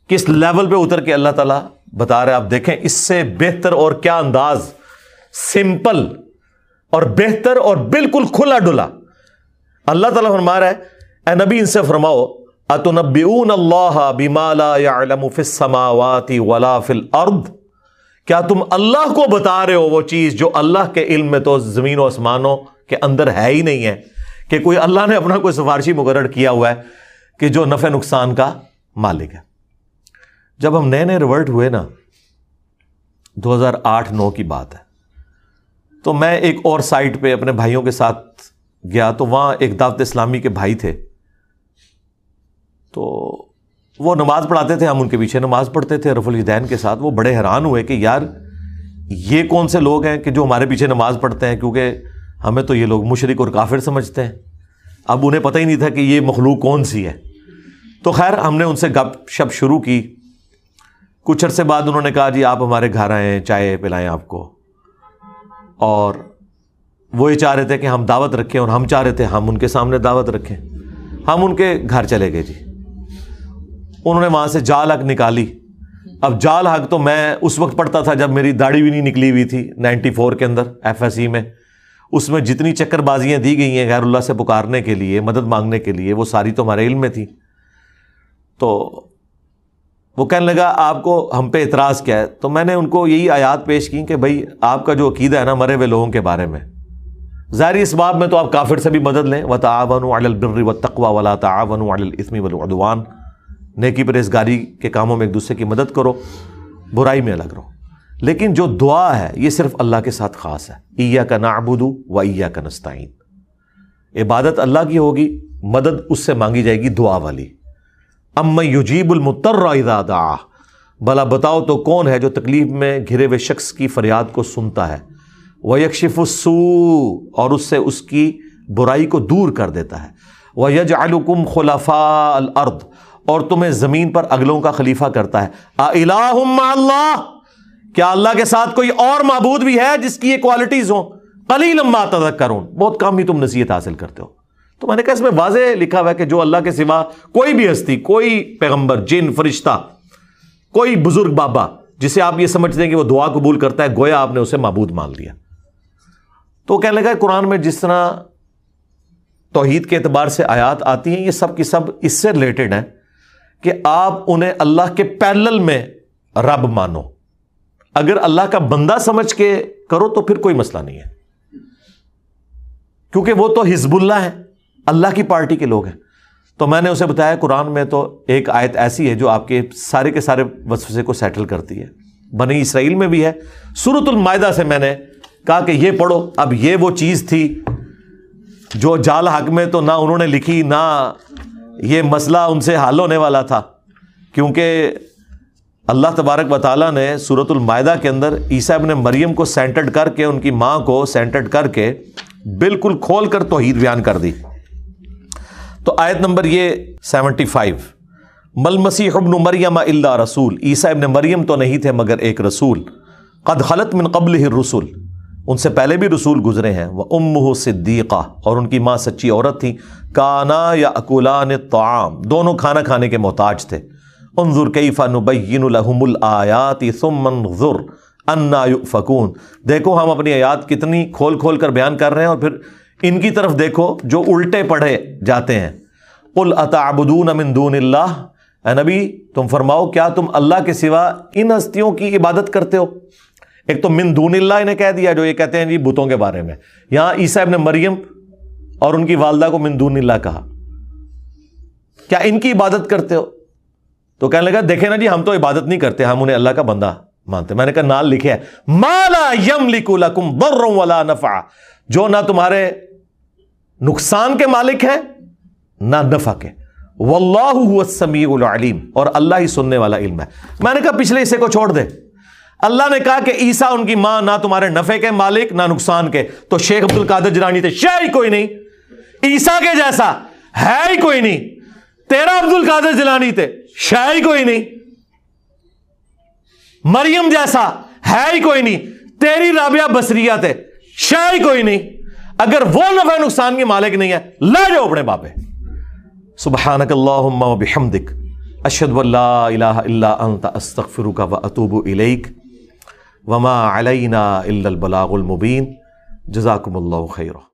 کس لیول پہ اتر کے اللہ تعالیٰ بتا رہے ہیں. آپ دیکھیں اس سے بہتر اور کیا انداز, سمپل اور بہتر اور بالکل کھلا ڈلا. اللہ تعالیٰ فرما رہا ہے, اے نبی ان سے فرماؤ, اتنبئون اللہ بما لا یعلم فی السماوات ولا فی الارض, کیا تم اللہ کو بتا رہے ہو وہ چیز جو اللہ کے علم میں تو زمین و آسمانوں کے اندر ہے ہی نہیں ہے, کہ کوئی اللہ نے اپنا کوئی سفارشی مقرر کیا ہوا ہے کہ جو نفع نقصان کا مالک ہے. جب ہم نئے نئے ریورٹ ہوئے نا, دو ہزار آٹھ نو کی بات ہے, تو میں ایک اور سائٹ پہ اپنے بھائیوں کے ساتھ گیا, تو وہاں ایک دعوت اسلامی کے بھائی تھے, تو وہ نماز پڑھاتے تھے, ہم ان کے پیچھے نماز پڑھتے تھے رفع الیدین کے ساتھ. وہ بڑے حیران ہوئے کہ یار یہ کون سے لوگ ہیں کہ جو ہمارے پیچھے نماز پڑھتے ہیں, کیونکہ ہمیں تو یہ لوگ مشرک اور کافر سمجھتے ہیں. اب انہیں پتہ ہی نہیں تھا کہ یہ مخلوق کون سی ہے. تو خیر ہم نے ان سے گپ شپ شروع کی. کچھ عرصے بعد انہوں نے کہا جی آپ ہمارے گھر آئیں, چائے پلائیں آپ کو, اور وہ یہ چاہ رہے تھے کہ ہم دعوت رکھیں, اور ہم چاہ رہے تھے ہم ان کے سامنے دعوت رکھیں. ہم ان کے گھر چلے گئے جی. انہوں نے وہاں سے جال حق نکالی. اب جال حق تو میں اس وقت پڑھتا تھا جب میری داڑھی بھی نہیں نکلی ہوئی تھی, نائنٹی فور کے اندر ایف ایس سی میں. اس میں جتنی چکر بازیاں دی گئی ہیں غیر اللہ سے پکارنے کے لیے, مدد مانگنے کے لیے, وہ ساری تو ہمارے علم میں تھی. تو وہ کہنے لگا آپ کو ہم پہ اعتراض کیا ہے. تو میں نے ان کو یہی آیات پیش کی کہ بھائی آپ کا جو عقیدہ ہے نا مرے ہوئے لوگوں کے بارے میں, ظاہری اس باب میں تو آپ کافر سے بھی مدد لیں, وَتَعَاوَنُوا عَلَى الْبِرِّ وَالتَّقْوَى وَلَا تَعَاوَنُوا عَلَى الْإِثْمِ وَالْعُدْوَانِ, نیکی پرہیزگاری کے کاموں میں ایک دوسرے کی مدد کرو, برائی میں الگ رہو. لیکن جو دعا ہے یہ صرف اللہ کے ساتھ خاص ہے, ایاک نعبد و ایاک نستعین. عبادت اللہ کی ہوگی, مدد اس سے مانگی جائے گی دعا والی. اما یجیب المضطر اذا دعا, بھلا بتاؤ تو کون ہے جو تکلیف میں گھرے ہوئے شخص کی فریاد کو سنتا ہے, ویکشف السوء, اور اس سے اس کی برائی کو دور کر دیتا ہے, ویجعلکم خلفاء الارض, اور تمہیں زمین پر اگلوں کا خلیفہ کرتا ہے. الہ مع اللہ, کیا اللہ کے ساتھ کوئی اور معبود بھی ہے جس کی یہ کوالٹیز ہوں؟ قلیلا ما تذکرون, بہت کم ہی تم نصیحت حاصل کرتے ہو. تو میں نے کہا اس میں واضح لکھا ہوا ہے کہ جو اللہ کے سوا کوئی بھی ہستی, کوئی پیغمبر, جن, فرشتہ, کوئی بزرگ بابا جسے آپ یہ سمجھتے ہیں کہ وہ دعا قبول کرتا ہے, گویا آپ نے اسے معبود مان لیا. تو کہنے لگا قرآن میں جس طرح توحید کے اعتبار سے آیات آتی ہیں, یہ سب کی سب اس سے ریلیٹڈ ہیں کہ آپ انہیں اللہ کے پیرلل میں رب مانو. اگر اللہ کا بندہ سمجھ کے کرو تو پھر کوئی مسئلہ نہیں ہے, کیونکہ وہ تو حزب اللہ ہے, اللہ کی پارٹی کے لوگ ہیں. تو میں نے اسے بتایا قرآن میں تو ایک آیت ایسی ہے جو آپ کے سارے کے سارے وسوسے کو سیٹل کرتی ہے, بنی اسرائیل میں بھی ہے. سورۃ المائدہ سے میں نے کہا کہ یہ پڑھو. اب یہ وہ چیز تھی جو جال حق میں تو نہ انہوں نے لکھی, نہ یہ مسئلہ ان سے حل ہونے والا تھا, کیونکہ اللہ تبارک و تعالیٰ نے سورۃ المائدہ کے اندر عیسیٰ ابن مریم کو سینٹرڈ کر کے, ان کی ماں کو سینٹرڈ کر کے بالکل کھول کر توحید بیان کر دی. تو آیت نمبر یہ سیونٹی فائیو, مل مسیح ابن مریم الا رسول, عیسیٰ ابن مریم تو نہیں تھے مگر ایک رسول, قد خلت من قبلہ الرسل, ان سے پہلے بھی رسول گزرے ہیں, وَأُمُّهُ صِدِّيقَةٌ, اور ان کی ماں سچی عورت تھی, کانا یأکلان الطعام, دونوں کھانا کھانے کے محتاج تھے. انظر کیف نبین لہم الآیات ثم انظر انا یؤفکون, دیکھو ہم اپنی آیات کتنی کھول کھول کر بیان کر رہے ہیں اور پھر ان کی طرف دیکھو جو الٹے پڑھے جاتے ہیں. قل اتعبدون من دون اللہ, اے نبی تم فرماؤ کیا تم اللہ کے سوا ان ہستیوں کی عبادت کرتے ہو؟ ایک تو من دون اللہ انہیں کہہ دیا جو یہ کہتے ہیں جی بتوں کے بارے میں, یہاں عیسیٰ ابن مریم اور ان کی والدہ کو من دون اللہ کہا, کیا ان کی عبادت کرتے ہو؟ تو کہنے لگا دیکھیں نا جی ہم تو عبادت نہیں کرتے, ہم انہیں اللہ کا بندہ مانتے. میں نے کہا نال لکھے ہے, ما لا یملک لکم ضرا ولا نفع, جو نہ تمہارے نقصان کے مالک ہے نہ نفع کے, واللہ هو السمیع العلیم, اور اللہ ہی سننے والا علم ہے. میں نے کہا پچھلے حصے کو چھوڑ دے, اللہ نے کہا کہ عیسیٰ ان کی ماں نہ تمہارے نفع کے مالک نہ نقصان کے, تو شیخ عبد القادر جیلانی تھے, شے ہی کوئی نہیں, عیسیٰ کے جیسا ہے ہی کوئی نہیں, تیرا عبد القادر جیلانی تھے, شے ہی کوئی نہیں, مریم جیسا ہے ہی کوئی نہیں, تیری رابعہ بصریہ تھے, شے ہی کوئی نہیں. اگر وہ نفع نقصان کے مالک نہیں ہے لے جاؤ اپنے باپے. سبحانک اللہم و بحمدک, اشہد واللہ الہ الا انت استغفرک و اتوب الیک وما علینا الا البلاغ المبین. جزاکم اللہ خیرہ.